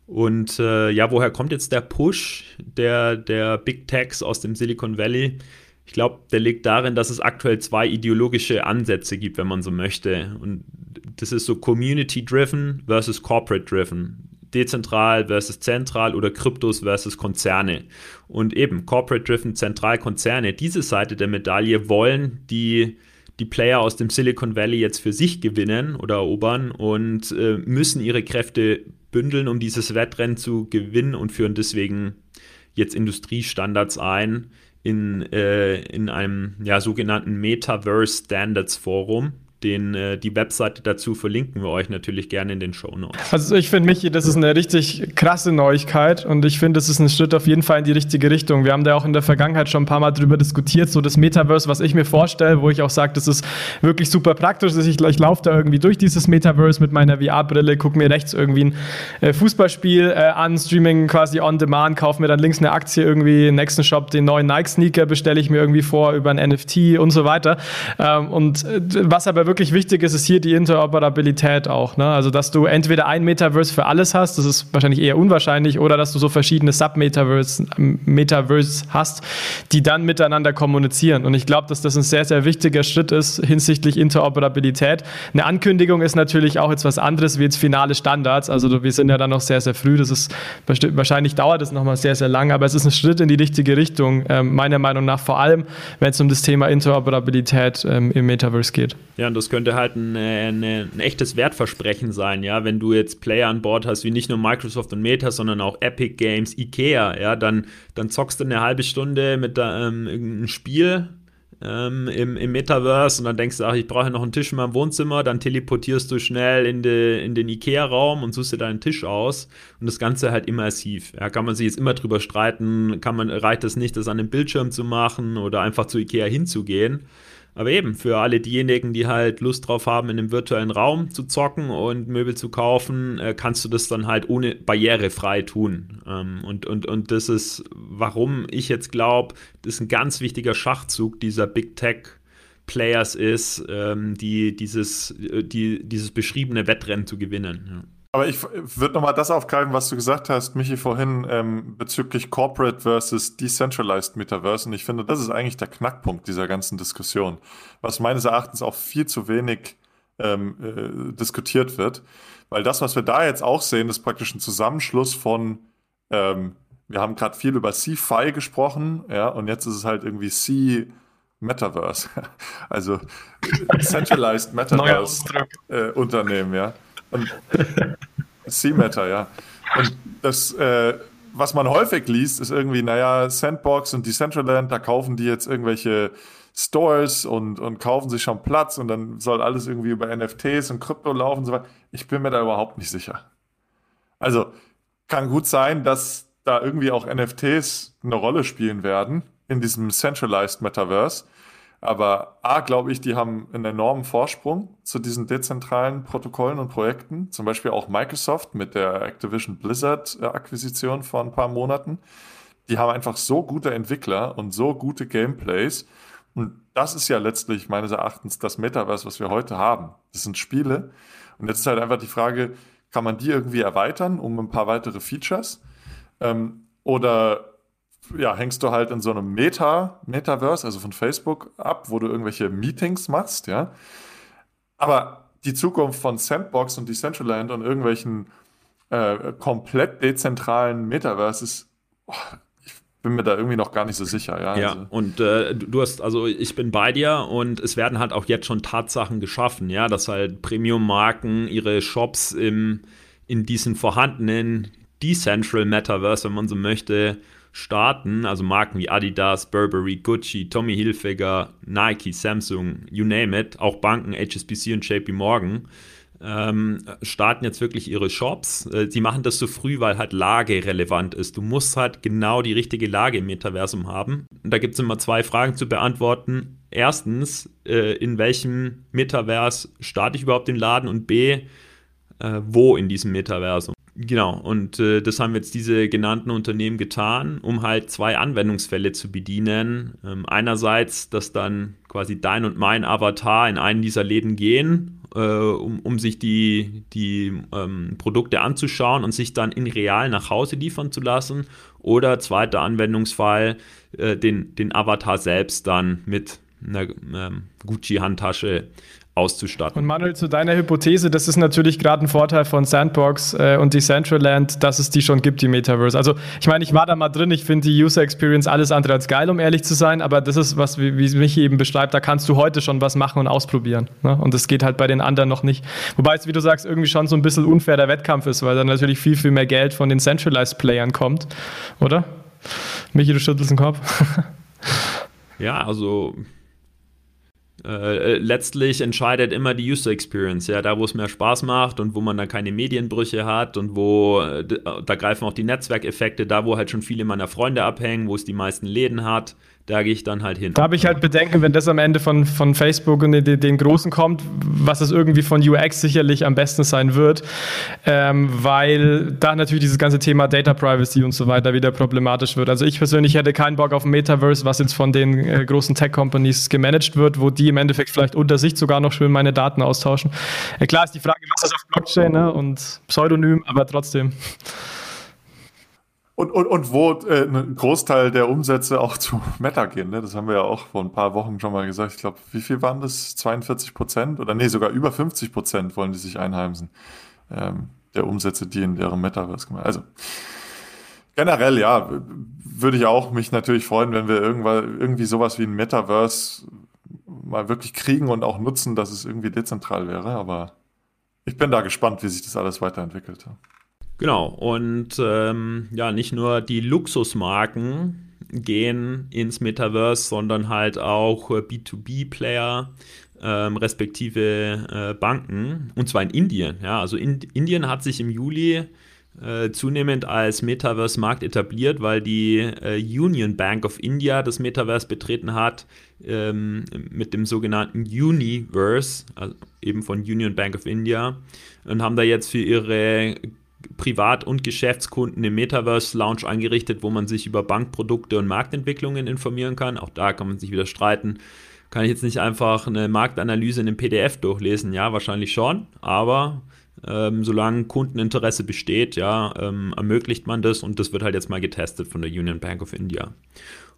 Und äh, ja, woher kommt jetzt der Push der, der Big Techs aus dem Silicon Valley? Ich glaube, der liegt darin, dass es aktuell zwei ideologische Ansätze gibt, wenn man so möchte. Und das ist so Community-driven versus Corporate-driven. Dezentral versus zentral oder Kryptos versus Konzerne. Und eben Corporate-driven, Zentralkonzerne, diese Seite der Medaille wollen die... die Player aus dem Silicon Valley jetzt für sich gewinnen oder erobern und äh, müssen ihre Kräfte bündeln, um dieses Wettrennen zu gewinnen, und führen deswegen jetzt Industriestandards ein in, äh, in einem ja, sogenannten Metaverse Standards Forum. Den, äh, die Webseite dazu verlinken wir euch natürlich gerne in den Shownotes. Also ich finde, Michi, das ist eine richtig krasse Neuigkeit, und ich finde, das ist ein Schritt auf jeden Fall in die richtige Richtung. Wir haben da auch in der Vergangenheit schon ein paar Mal drüber diskutiert, so das Metaverse, was ich mir vorstelle, wo ich auch sage, das ist wirklich super praktisch. Ich, ich laufe da irgendwie durch dieses Metaverse mit meiner V R-Brille, gucke mir rechts irgendwie ein äh, Fußballspiel äh, an, Streaming quasi on demand, kaufe mir dann links eine Aktie irgendwie, im nächsten Shop den neuen Nike-Sneaker bestelle ich mir irgendwie vor über ein N F T und so weiter. Ähm, und äh, was aber wirklich wichtig ist, ist hier die Interoperabilität auch, ne? Also, dass du entweder ein Metaverse für alles hast, das ist wahrscheinlich eher unwahrscheinlich, oder dass du so verschiedene Sub-Metaverse Metaverse hast, die dann miteinander kommunizieren. Und ich glaube, dass das ein sehr, sehr wichtiger Schritt ist hinsichtlich Interoperabilität. Eine Ankündigung ist natürlich auch jetzt was anderes wie jetzt finale Standards. Also wir sind ja dann noch sehr, sehr früh. Das ist, wahrscheinlich dauert es nochmal sehr, sehr lang, aber es ist ein Schritt in die richtige Richtung, äh, meiner Meinung nach, vor allem, wenn es um das Thema Interoperabilität äh, im Metaverse geht. Ja, und das könnte halt ein, ein, ein echtes Wertversprechen sein, ja, wenn du jetzt Player an Bord hast, wie nicht nur Microsoft und Meta, sondern auch Epic Games, Ikea, ja, dann, dann zockst du eine halbe Stunde mit ähm, irgendeinem Spiel ähm, im, im Metaverse, und dann denkst du, ach, ich brauche ja noch einen Tisch in meinem Wohnzimmer, dann teleportierst du schnell in, de, in den Ikea-Raum und suchst dir deinen Tisch aus, und das Ganze halt immersiv. Ja, kann man sich jetzt immer drüber streiten, kann man, reicht es nicht, das an dem Bildschirm zu machen oder einfach zu Ikea hinzugehen. Aber eben, für alle diejenigen, die halt Lust drauf haben, in einem virtuellen Raum zu zocken und Möbel zu kaufen, kannst du das dann halt ohne barrierefrei tun. Und, und, und das ist, warum ich jetzt glaube, das ist ein ganz wichtiger Schachzug dieser Big Tech Players ist, die dieses, die, dieses beschriebene Wettrennen zu gewinnen. Ja. Aber ich würde nochmal das aufgreifen, was du gesagt hast, Michi, vorhin ähm, bezüglich Corporate versus Decentralized Metaverse. Und ich finde, das ist eigentlich der Knackpunkt dieser ganzen Diskussion, was meines Erachtens auch viel zu wenig ähm, äh, diskutiert wird. Weil das, was wir da jetzt auch sehen, ist praktisch ein Zusammenschluss von, ähm, wir haben gerade viel über CeFi gesprochen, ja, und jetzt ist es halt irgendwie C Metaverse, also Centralized Metaverse äh, Unternehmen, ja. Und C-Meta, ja. Und das, äh, was man häufig liest, ist irgendwie, naja, Sandbox und Decentraland, da kaufen die jetzt irgendwelche Stores und, und kaufen sich schon Platz, und dann soll alles irgendwie über N F Ts und Krypto laufen und so weiter. Ich bin mir da überhaupt nicht sicher. Also, kann gut sein, dass da irgendwie auch N F Ts eine Rolle spielen werden in diesem Centralized Metaverse. Aber A, glaube ich, die haben einen enormen Vorsprung zu diesen dezentralen Protokollen und Projekten. Zum Beispiel auch Microsoft mit der Activision Blizzard-Akquisition vor ein paar Monaten. Die haben einfach so gute Entwickler und so gute Gameplays. Und das ist ja letztlich meines Erachtens das Metaverse, was wir heute haben. Das sind Spiele. Und jetzt ist halt einfach die Frage, kann man die irgendwie erweitern um ein paar weitere Features? Ähm, oder... ja, hängst du halt in so einem Meta, Metaverse, also von Facebook, ab, wo du irgendwelche Meetings machst, ja. Aber die Zukunft von Sandbox und Decentraland und irgendwelchen äh, komplett dezentralen Metaverses, oh, ich bin mir da irgendwie noch gar nicht so sicher, ja. Ja, also. Und äh, du hast, also ich bin bei dir, und es werden halt auch jetzt schon Tatsachen geschaffen, ja, dass halt Premium-Marken ihre Shops im, in diesen vorhandenen Decentral Metaverse, wenn man so möchte, starten, also Marken wie Adidas, Burberry, Gucci, Tommy Hilfiger, Nike, Samsung, you name it, auch Banken, H S B C und J P Morgan, ähm, starten jetzt wirklich ihre Shops. Äh, sie machen das so früh, weil halt Lage relevant ist. Du musst halt genau die richtige Lage im Metaversum haben. Und da gibt es immer zwei Fragen zu beantworten. Erstens, äh, in welchem Metavers starte ich überhaupt den Laden? Und B, äh, wo in diesem Metaversum? Genau, und äh, das haben jetzt diese genannten Unternehmen getan, um halt zwei Anwendungsfälle zu bedienen. Ähm, einerseits, dass dann quasi dein und mein Avatar in einen dieser Läden gehen, äh, um, um sich die, die ähm, Produkte anzuschauen und sich dann in real nach Hause liefern zu lassen. Oder zweiter Anwendungsfall, äh, den, den Avatar selbst dann mit einer ähm, Gucci-Handtasche auszustatten. Und Manuel, zu deiner Hypothese, das ist natürlich gerade ein Vorteil von Sandbox äh, und Decentraland, dass es die schon gibt, die Metaverse. Also ich meine, ich war da mal drin, ich finde die User Experience alles andere als geil, um ehrlich zu sein, aber das ist was, wie, wie Michi eben beschreibt, da kannst du heute schon was machen und ausprobieren. Ne? Und das geht halt bei den anderen noch nicht. Wobei es, wie du sagst, irgendwie schon so ein bisschen unfair der Wettkampf ist, weil da natürlich viel, viel mehr Geld von den Centralized Playern kommt, oder? Michi, du schüttelst den Kopf. Ja, also... Äh, letztlich entscheidet immer die User Experience, ja, da wo es mehr Spaß macht und wo man dann keine Medienbrüche hat und wo, da greifen auch die Netzwerkeffekte, da wo halt schon viele meiner Freunde abhängen, wo es die meisten Läden hat, da gehe ich dann halt hin. Da habe ich halt Bedenken, wenn das am Ende von, von Facebook und den, den Großen kommt, was es irgendwie von U X sicherlich am besten sein wird, ähm, weil da natürlich dieses ganze Thema Data Privacy und so weiter wieder problematisch wird. Also ich persönlich hätte keinen Bock auf ein Metaverse, was jetzt von den äh, großen Tech-Companies gemanagt wird, wo die im Endeffekt vielleicht unter sich sogar noch schön meine Daten austauschen. Äh, klar ist die Frage, was ist auf Blockchain, ne? Und Pseudonym, aber trotzdem... Und, und, und wo äh, ein Großteil der Umsätze auch zu Meta gehen, ne? Das haben wir ja auch vor ein paar Wochen schon mal gesagt. Ich glaube, wie viel waren das? zweiundvierzig Prozent? Oder nee, sogar über fünfzig Prozent wollen die sich einheimsen. Ähm, der Umsätze, die in deren Metaverse gemacht. Also generell, ja, würde ich auch mich natürlich freuen, wenn wir irgendwann irgendwie sowas wie ein Metaverse mal wirklich kriegen und auch nutzen, dass es irgendwie dezentral wäre. Aber ich bin da gespannt, wie sich das alles weiterentwickelt. Genau, und ähm, ja, nicht nur die Luxusmarken gehen ins Metaverse, sondern halt auch B zwei B Player, ähm, respektive äh, Banken, und zwar in Indien. Ja, also in, Indien hat sich im Juli äh, zunehmend als Metaverse-Markt etabliert, weil die äh, Union Bank of India das Metaverse betreten hat, ähm, mit dem sogenannten Universe, also eben von Union Bank of India, und haben da jetzt für ihre Privat- und Geschäftskunden im Metaverse-Lounge eingerichtet, wo man sich über Bankprodukte und Marktentwicklungen informieren kann. Auch da kann man sich wieder streiten. Kann ich jetzt nicht einfach eine Marktanalyse in einem P D F durchlesen? Ja, wahrscheinlich schon. Aber ähm, solange Kundeninteresse besteht, ja, ähm, ermöglicht man das. Und das wird halt jetzt mal getestet von der Union Bank of India.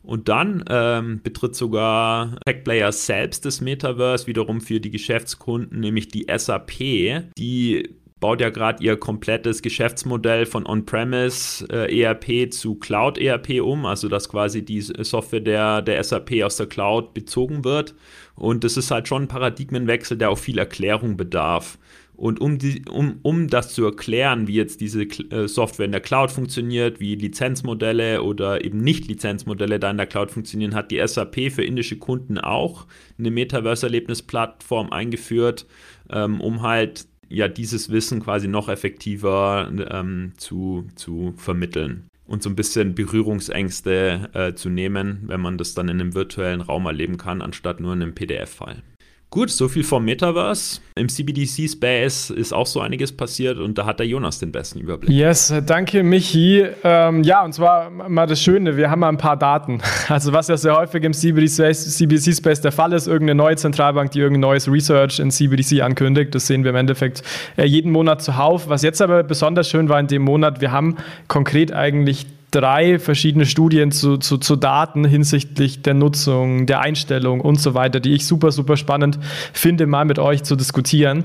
Und dann ähm, betritt sogar Tech-Player selbst das Metaverse, wiederum für die Geschäftskunden, nämlich die S A P, die baut ja gerade ihr komplettes Geschäftsmodell von On-Premise äh, E R P zu Cloud E R P um, also dass quasi die Software der, der S A P aus der Cloud bezogen wird. Und das ist halt schon ein Paradigmenwechsel, der auch viel Erklärung bedarf. Und um, die, um, um das zu erklären, wie jetzt diese äh, Software in der Cloud funktioniert, wie Lizenzmodelle oder eben Nicht-Lizenzmodelle da in der Cloud funktionieren, hat die S A P für indische Kunden auch eine Metaverse-Erlebnisplattform eingeführt, ähm, um halt ja dieses Wissen quasi noch effektiver ähm, zu, zu vermitteln und so ein bisschen Berührungsängste äh, zu nehmen, wenn man das dann in einem virtuellen Raum erleben kann, anstatt nur in einem P D F-File. Gut, so viel vom Metaverse. Im C B D C-Space ist auch so einiges passiert und da hat der Jonas den besten Überblick. Yes, danke Michi. Ähm, ja, und zwar mal das Schöne, wir haben mal ein paar Daten. Also was ja sehr häufig im C B D C-Space der Fall ist, irgendeine neue Zentralbank, die irgendein neues Research in C B D C ankündigt. Das sehen wir im Endeffekt jeden Monat zuhauf. Was jetzt aber besonders schön war in dem Monat, wir haben konkret eigentlich drei verschiedene Studien zu, zu, zu Daten hinsichtlich der Nutzung, der Einstellung und so weiter, die ich super, super spannend finde, mal mit euch zu diskutieren.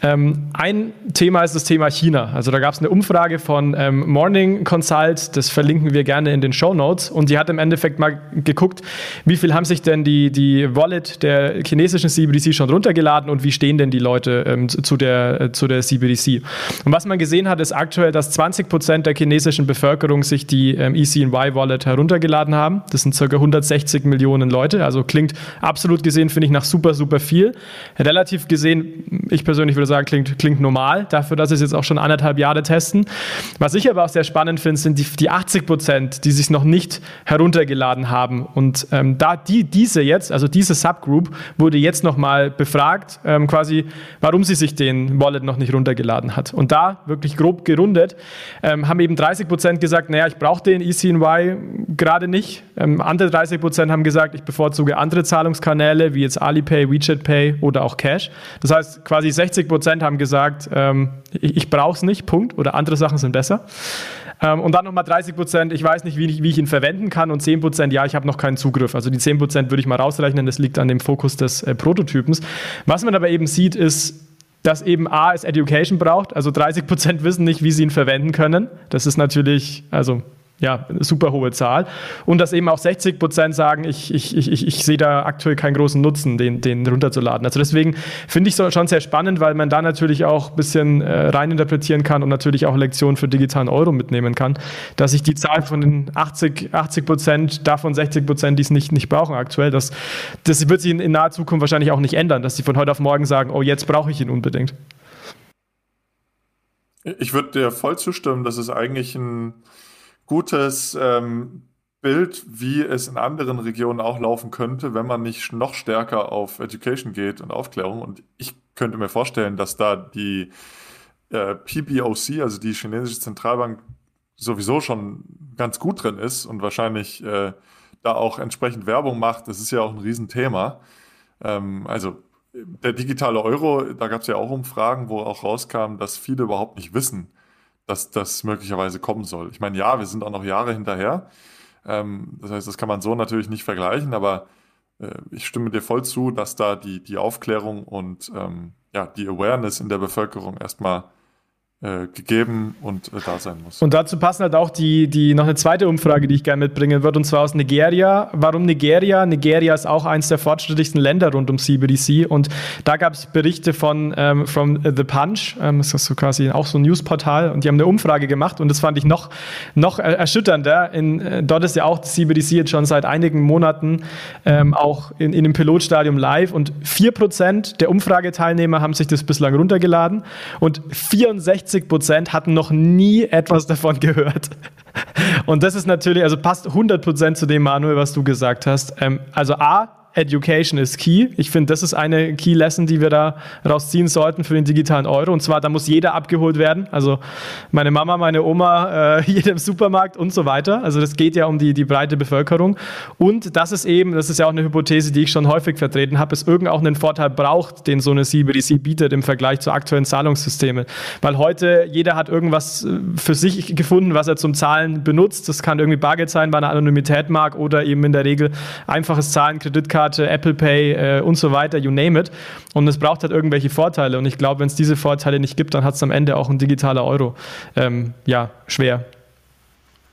Ähm, ein Thema ist das Thema China. Also da gab es eine Umfrage von ähm, Morning Consult, das verlinken wir gerne in den Shownotes, und die hat im Endeffekt mal geguckt, wie viel haben sich denn die, die Wallet der chinesischen C B D C schon runtergeladen und wie stehen denn die Leute ähm, zu, der, äh, zu der C B D C. Und was man gesehen hat, ist aktuell, dass zwanzig Prozent der chinesischen Bevölkerung sich die die ähm, E C N Y-Wallet heruntergeladen haben. Das sind ca. hundertsechzig Millionen Leute. Also klingt absolut gesehen, finde ich, nach super, super viel. Relativ gesehen, ich persönlich würde sagen, klingt, klingt normal, dafür, dass sie es jetzt auch schon anderthalb Jahre testen. Was ich aber auch sehr spannend finde, sind die, die achtzig Prozent, die sich noch nicht heruntergeladen haben. Und ähm, da die, diese jetzt, also diese Subgroup, wurde jetzt nochmal befragt, ähm, quasi, warum sie sich den Wallet noch nicht runtergeladen hat. Und da, wirklich grob gerundet, ähm, haben eben dreißig Prozent gesagt, naja, ich brauche den E C N Y gerade nicht. Ähm, andere dreißig Prozent haben gesagt, ich bevorzuge andere Zahlungskanäle, wie jetzt Alipay, WeChat Pay oder auch Cash. Das heißt, quasi sechzig Prozent haben gesagt, ähm, ich, ich brauche es nicht, Punkt, oder andere Sachen sind besser. Ähm, und dann nochmal dreißig Prozent, ich weiß nicht, wie ich, wie ich ihn verwenden kann, und zehn Prozent, ja, ich habe noch keinen Zugriff. Also die zehn Prozent würde ich mal rausrechnen, das liegt an dem Fokus des äh, Prototypens. Was man aber eben sieht, ist, dass eben A, es Education braucht, also dreißig Prozent wissen nicht, wie sie ihn verwenden können. Das ist natürlich, also ja, eine super hohe Zahl. Und dass eben auch sechzig Prozent sagen, ich, ich, ich, ich sehe da aktuell keinen großen Nutzen, den, den runterzuladen. Also deswegen finde ich es schon sehr spannend, weil man da natürlich auch ein bisschen äh, reininterpretieren kann und natürlich auch Lektionen für digitalen Euro mitnehmen kann, dass ich die Zahl von den achtzig Prozent, davon sechzig Prozent, die es nicht, nicht brauchen aktuell, das, das wird sich in, in naher Zukunft wahrscheinlich auch nicht ändern, dass sie von heute auf morgen sagen, oh, jetzt brauche ich ihn unbedingt. Ich würde dir voll zustimmen, dass es eigentlich ein gutes ähm, Bild, wie es in anderen Regionen auch laufen könnte, wenn man nicht noch stärker auf Education geht und Aufklärung. Und ich könnte mir vorstellen, dass da die äh, P B O C, also die chinesische Zentralbank, sowieso schon ganz gut drin ist und wahrscheinlich äh, da auch entsprechend Werbung macht. Das ist ja auch ein Riesenthema. Ähm, also der digitale Euro, da gab es ja auch Umfragen, wo auch rauskam, dass viele überhaupt nicht wissen, dass das möglicherweise kommen soll. Ich meine, ja, wir sind auch noch Jahre hinterher. Ähm, das heißt, das kann man so natürlich nicht vergleichen, aber äh, ich stimme dir voll zu, dass da die, die Aufklärung und ähm, ja, die Awareness in der Bevölkerung erstmal gegeben und äh, da sein muss. Und dazu passen halt auch die, die noch eine zweite Umfrage, die ich gerne mitbringen würde, und zwar aus Nigeria. Warum Nigeria? Nigeria ist auch eines der fortschrittlichsten Länder rund um C B D C, und da gab es Berichte von ähm, from The Punch, ähm, das ist so quasi auch so ein Newsportal, und die haben eine Umfrage gemacht, und das fand ich noch, noch erschütternder. In, äh, dort ist ja auch C B D C jetzt schon seit einigen Monaten ähm, auch in, in dem Pilotstadium live, und vier Prozent der Umfrageteilnehmer haben sich das bislang runtergeladen und vierundsechzig Prozent hatten noch nie etwas davon gehört. Und das ist natürlich, also passt hundert Prozent zu dem, Manuel, was du gesagt hast. Ähm, also A, Education is key. Ich finde, das ist eine Key Lesson, die wir da rausziehen sollten für den digitalen Euro. Und zwar, da muss jeder abgeholt werden. Also meine Mama, meine Oma, äh, jeder im Supermarkt und so weiter. Also das geht ja um die, die breite Bevölkerung. Und das ist eben, das ist ja auch eine Hypothese, die ich schon häufig vertreten habe, es irgend auch einen Vorteil braucht, den so eine C B D C bietet im Vergleich zu aktuellen Zahlungssystemen. Weil heute jeder hat irgendwas für sich gefunden, was er zum Zahlen benutzt. Das kann irgendwie Bargeld sein, weil er Anonymität mag, oder eben in der Regel einfaches Zahlen, Kreditkarte, Apple Pay äh, und so weiter, you name it. Und es braucht halt irgendwelche Vorteile. Und ich glaube, wenn es diese Vorteile nicht gibt, dann hat es am Ende auch ein digitaler Euro. Ähm, ja, schwer.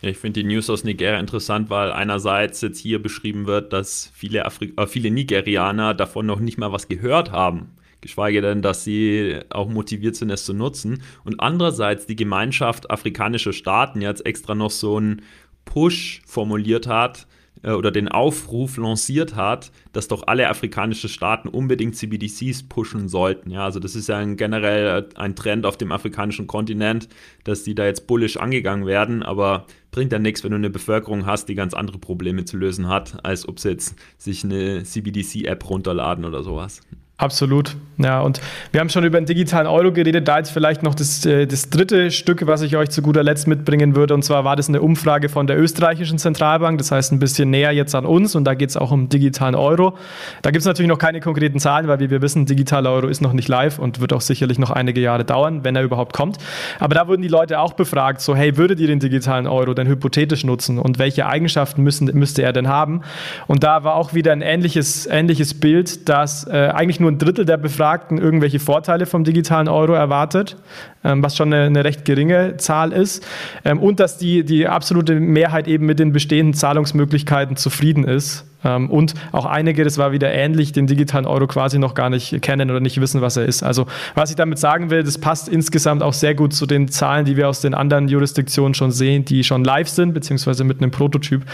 Ja, ich finde die News aus Nigeria interessant, weil einerseits jetzt hier beschrieben wird, dass viele, Afri- äh, viele Nigerianer davon noch nicht mal was gehört haben. Geschweige denn, dass sie auch motiviert sind, es zu nutzen. Und andererseits die Gemeinschaft afrikanischer Staaten jetzt extra noch so einen Push formuliert hat, oder den Aufruf lanciert hat, dass doch alle afrikanischen Staaten unbedingt C B D Cs pushen sollten. Ja, also das ist ja ein, generell ein Trend auf dem afrikanischen Kontinent, dass die da jetzt bullish angegangen werden, aber bringt ja nichts, wenn du eine Bevölkerung hast, die ganz andere Probleme zu lösen hat, als ob sie jetzt sich eine C B D C-App runterladen oder sowas. Absolut, ja, und wir haben schon über den digitalen Euro geredet, da jetzt vielleicht noch das, das dritte Stück, was ich euch zu guter Letzt mitbringen würde, und zwar war das eine Umfrage von der österreichischen Zentralbank, das heißt ein bisschen näher jetzt an uns, und da geht es auch um digitalen Euro. Da gibt es natürlich noch keine konkreten Zahlen, weil wie wir wissen, digitaler Euro ist noch nicht live und wird auch sicherlich noch einige Jahre dauern, wenn er überhaupt kommt. Aber da wurden die Leute auch befragt, so hey, würdet ihr den digitalen Euro denn hypothetisch nutzen und welche Eigenschaften müssen, müsste er denn haben? Und da war auch wieder ein ähnliches, ähnliches Bild, dass äh, eigentlich nur ein Drittel der Befragten irgendwelche Vorteile vom digitalen Euro erwartet, was schon eine, eine recht geringe Zahl ist, und dass die, die absolute Mehrheit eben mit den bestehenden Zahlungsmöglichkeiten zufrieden ist Ähm, und auch einige, das war wieder ähnlich, den digitalen Euro quasi noch gar nicht kennen oder nicht wissen, was er ist. Also was ich damit sagen will, das passt insgesamt auch sehr gut zu den Zahlen, die wir aus den anderen Jurisdiktionen schon sehen, die schon live sind, beziehungsweise mit einem Prototyp.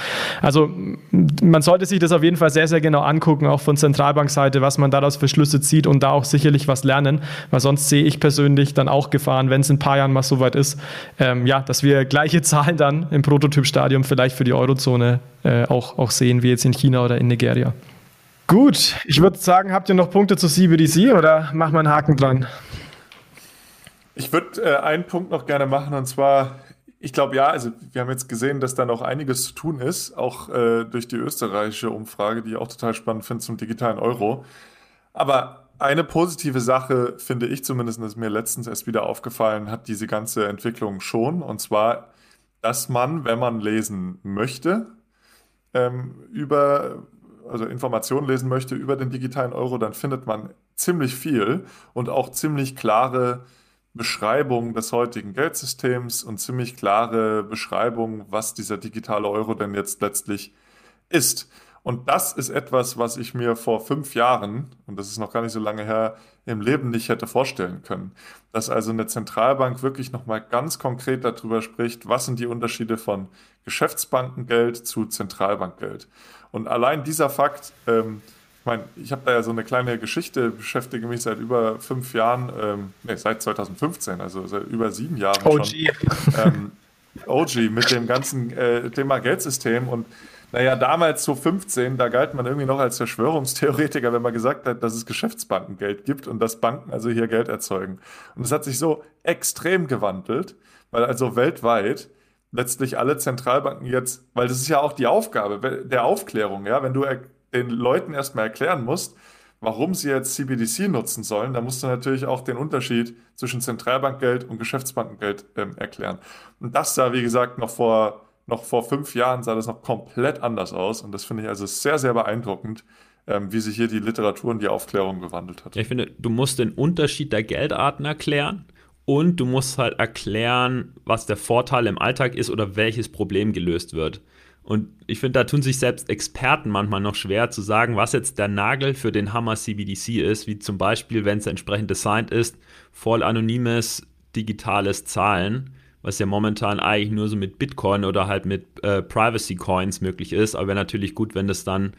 Also man sollte sich das auf jeden Fall sehr, sehr genau angucken, auch von Zentralbankseite, was man daraus für Schlüsse zieht und da auch sicherlich was lernen, weil sonst sehe ich persönlich dann auch Gefahren, wenn es in ein paar Jahren mal so weit ist, ähm, ja, dass wir gleiche Zahlen dann im Prototypstadium vielleicht für die Eurozone äh, auch, auch sehen, wie jetzt in China oder in Nigeria. Gut, ich würde sagen, habt ihr noch Punkte zu C B D C oder machen wir einen Haken dran? Ich würde äh, einen Punkt noch gerne machen, und zwar, ich glaube ja, also wir haben jetzt gesehen, dass da noch einiges zu tun ist, auch äh, durch die österreichische Umfrage, die ich auch total spannend finde zum digitalen Euro. Aber eine positive Sache, finde ich zumindest, das ist mir letztens erst wieder aufgefallen, hat diese ganze Entwicklung schon, und zwar, dass man, wenn man lesen möchte, ähm, über, also Informationen lesen möchte über den digitalen Euro, dann findet man ziemlich viel und auch ziemlich klare Beschreibung des heutigen Geldsystems und ziemlich klare Beschreibung, was dieser digitale Euro denn jetzt letztlich ist. Und das ist etwas, was ich mir vor fünf Jahren, und das ist noch gar nicht so lange her, im Leben nicht hätte vorstellen können. Dass also eine Zentralbank wirklich nochmal ganz konkret darüber spricht, was sind die Unterschiede von Geschäftsbankengeld zu Zentralbankgeld. Und allein dieser Fakt, ähm, ich meine, ich habe da ja so eine kleine Geschichte, beschäftige mich seit über fünf Jahren, ähm, nee, seit zweitausendfünfzehn, also seit über sieben Jahren O G. Schon. Ähm, O G mit dem ganzen äh, Thema Geldsystem. Und naja, damals so fünfzehn, da galt man irgendwie noch als Verschwörungstheoretiker, wenn man gesagt hat, dass es Geschäftsbankengeld gibt und dass Banken also hier Geld erzeugen. Und es hat sich so extrem gewandelt, weil also weltweit letztlich alle Zentralbanken jetzt, weil das ist ja auch die Aufgabe der Aufklärung, ja, wenn du er- den Leuten erstmal erklären musst, warum sie jetzt C B D C nutzen sollen, da musst du natürlich auch den Unterschied zwischen Zentralbankgeld und Geschäftsbankengeld ähm, erklären. Und das sah, wie gesagt, noch vor, noch vor fünf Jahren sah das noch komplett anders aus. Und das finde ich also sehr, sehr beeindruckend, ähm, wie sich hier die Literatur und die Aufklärung gewandelt hat. Ich finde, du musst den Unterschied der Geldarten erklären und du musst halt erklären, was der Vorteil im Alltag ist oder welches Problem gelöst wird. Und ich finde, da tun sich selbst Experten manchmal noch schwer zu sagen, was jetzt der Nagel für den Hammer C B D C ist, wie zum Beispiel, wenn es entsprechend designed ist, voll anonymes digitales Zahlen, was ja momentan eigentlich nur so mit Bitcoin oder halt mit äh, Privacy Coins möglich ist, aber wäre natürlich gut, wenn das dann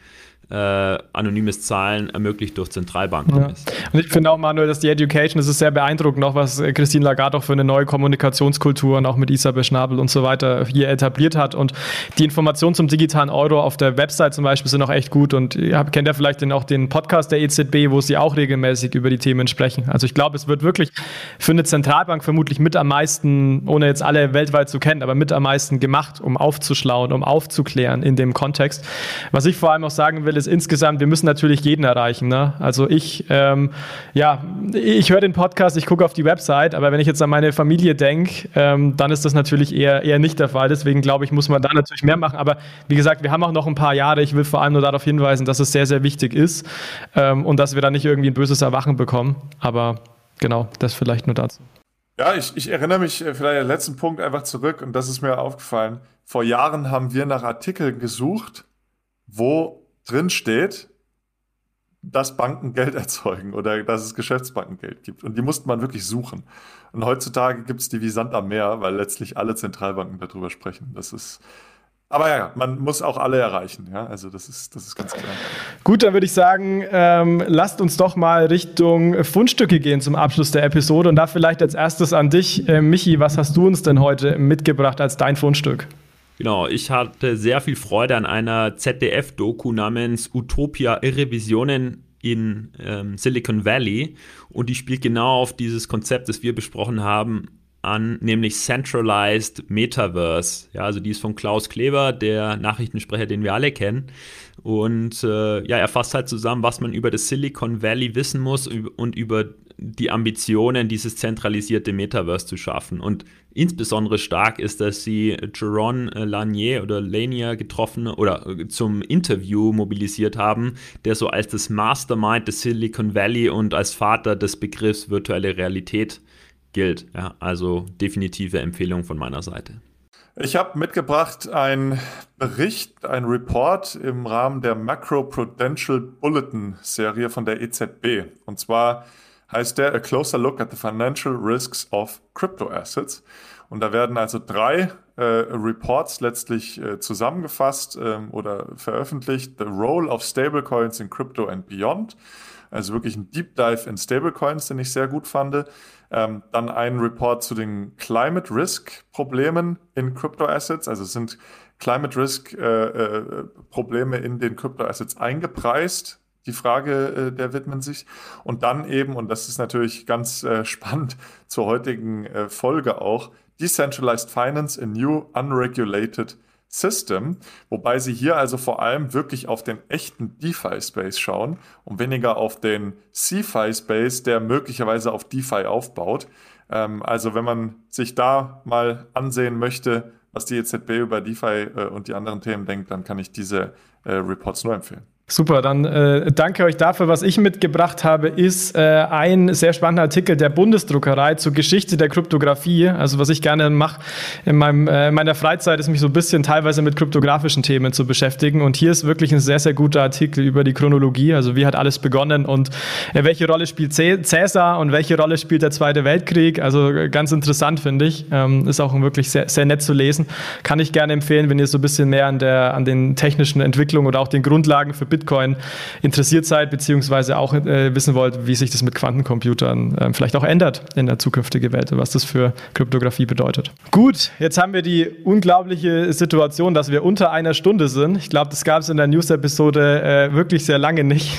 Äh, anonymes Zahlen ermöglicht durch Zentralbanken. Ja. Ist. Und ich finde auch, Manuel, dass die Education, das ist sehr beeindruckend, auch was Christine Lagarde auch für eine neue Kommunikationskultur und auch mit Isabel Schnabel und so weiter hier etabliert hat. Und die Informationen zum digitalen Euro auf der Website zum Beispiel sind auch echt gut. Und ihr habt, kennt ja vielleicht den, auch den Podcast der E Z B, wo sie auch regelmäßig über die Themen sprechen. Also ich glaube, es wird wirklich für eine Zentralbank vermutlich mit am meisten, ohne jetzt alle weltweit zu kennen, aber mit am meisten gemacht, um aufzuschlauen, um aufzuklären in dem Kontext. Was ich vor allem auch sagen will, ist insgesamt, wir müssen natürlich jeden erreichen. Ne? Also ich, ähm, ja, ich höre den Podcast, ich gucke auf die Website, aber wenn ich jetzt an meine Familie denke, ähm, dann ist das natürlich eher, eher nicht der Fall. Deswegen glaube ich, muss man da natürlich mehr machen. Aber wie gesagt, wir haben auch noch ein paar Jahre. Ich will vor allem nur darauf hinweisen, dass es sehr, sehr wichtig ist ähm, und dass wir da nicht irgendwie ein böses Erwachen bekommen. Aber genau, das vielleicht nur dazu. Ja, ich, ich erinnere mich vielleicht den letzten Punkt einfach zurück, und das ist mir aufgefallen. Vor Jahren haben wir nach Artikeln gesucht, wo drin steht, dass Banken Geld erzeugen oder dass es Geschäftsbankengeld gibt. Und die musste man wirklich suchen. Und heutzutage gibt es die wie Sand am Meer, weil letztlich alle Zentralbanken darüber sprechen. Das ist... Aber ja, man muss auch alle erreichen, ja, also das ist, das ist ganz klar. Gut, dann würde ich sagen, ähm, lasst uns doch mal Richtung Fundstücke gehen zum Abschluss der Episode. Und da vielleicht als erstes an dich, äh, Michi, was hast du uns denn heute mitgebracht als dein Fundstück? Genau, ich hatte sehr viel Freude an einer Z D F-Doku namens Utopia Irrevisionen in ähm, Silicon Valley, und die spielt genau auf dieses Konzept, das wir besprochen haben, an, nämlich Centralized Metaverse. Ja, also die ist von Klaus Kleber, der Nachrichtensprecher, den wir alle kennen, und äh, ja, er fasst halt zusammen, was man über das Silicon Valley wissen muss und über die Ambitionen, dieses zentralisierte Metaverse zu schaffen. Und insbesondere stark ist, dass sie Jaron Lanier oder Lanier getroffen oder zum Interview mobilisiert haben, der so als das Mastermind des Silicon Valley und als Vater des Begriffs virtuelle Realität gilt. Ja, also definitive Empfehlung von meiner Seite. Ich habe mitgebracht einen Bericht, einen Report im Rahmen der Macro-Prudential Bulletin-Serie von der E Z B. Und zwar heißt der A Closer Look at the Financial Risks of Crypto Assets. Und da werden also drei äh, Reports letztlich äh, zusammengefasst äh, oder veröffentlicht. The Role of Stablecoins in Crypto and Beyond. Also wirklich ein Deep Dive in Stablecoins, den ich sehr gut fand. Ähm, dann ein Report zu den Climate Risk Problemen in Crypto Assets. Also es sind Climate Risk äh, äh, Probleme in den Crypto Assets eingepreist. Die Frage, äh, der widmen sich. Und dann eben, und das ist natürlich ganz äh, spannend zur heutigen äh, Folge auch, Decentralized Finance, a new unregulated system, wobei sie hier also vor allem wirklich auf den echten DeFi-Space schauen und weniger auf den CeFi-Space, der möglicherweise auf DeFi aufbaut. Ähm, also wenn man sich da mal ansehen möchte, was die E Z B über DeFi äh, und die anderen Themen denkt, dann kann ich diese äh, Reports nur empfehlen. Super, dann äh, danke euch dafür. Was ich mitgebracht habe, ist äh, ein sehr spannender Artikel der Bundesdruckerei zur Geschichte der Kryptographie. Also was ich gerne mache in, äh, in meiner Freizeit, ist mich so ein bisschen teilweise mit kryptografischen Themen zu beschäftigen. Und hier ist wirklich ein sehr, sehr guter Artikel über die Chronologie. Also wie hat alles begonnen und äh, welche Rolle spielt Cäsar und welche Rolle spielt der Zweite Weltkrieg. Also ganz interessant, finde ich. Ähm, ist auch wirklich sehr, sehr nett zu lesen. Kann ich gerne empfehlen, wenn ihr so ein bisschen mehr an, der, an den technischen Entwicklungen oder auch den Grundlagen für Bitcoin interessiert seid, beziehungsweise auch äh, wissen wollt, wie sich das mit Quantencomputern äh, vielleicht auch ändert in der zukünftigen Welt, was das für Kryptographie bedeutet. Gut, jetzt haben wir die unglaubliche Situation, dass wir unter einer Stunde sind. Ich glaube, das gab es in der News-Episode äh, wirklich sehr lange nicht.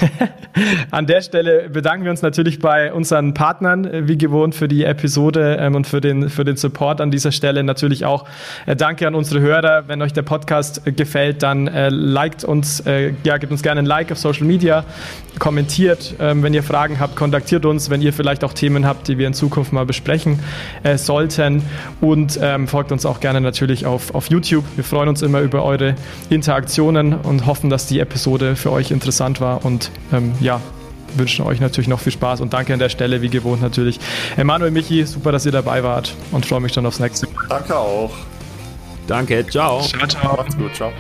An der Stelle bedanken wir uns natürlich bei unseren Partnern, äh, wie gewohnt, für die Episode ähm, und für den, für den Support an dieser Stelle. Natürlich auch äh, danke an unsere Hörer. Wenn euch der Podcast äh, gefällt, dann äh, liked uns, äh, ja, gibt uns gerne ein Like auf Social Media, kommentiert, ähm, wenn ihr Fragen habt, kontaktiert uns, wenn ihr vielleicht auch Themen habt, die wir in Zukunft mal besprechen äh, sollten, und ähm, folgt uns auch gerne natürlich auf, auf YouTube. Wir freuen uns immer über eure Interaktionen und hoffen, dass die Episode für euch interessant war, und ähm, ja, wünschen euch natürlich noch viel Spaß und danke an der Stelle, wie gewohnt natürlich. Manuel, Michi, super, dass ihr dabei wart und freue mich dann aufs nächste Mal. Danke auch. Danke, ciao. Ciao, ciao. Macht's gut, ciao.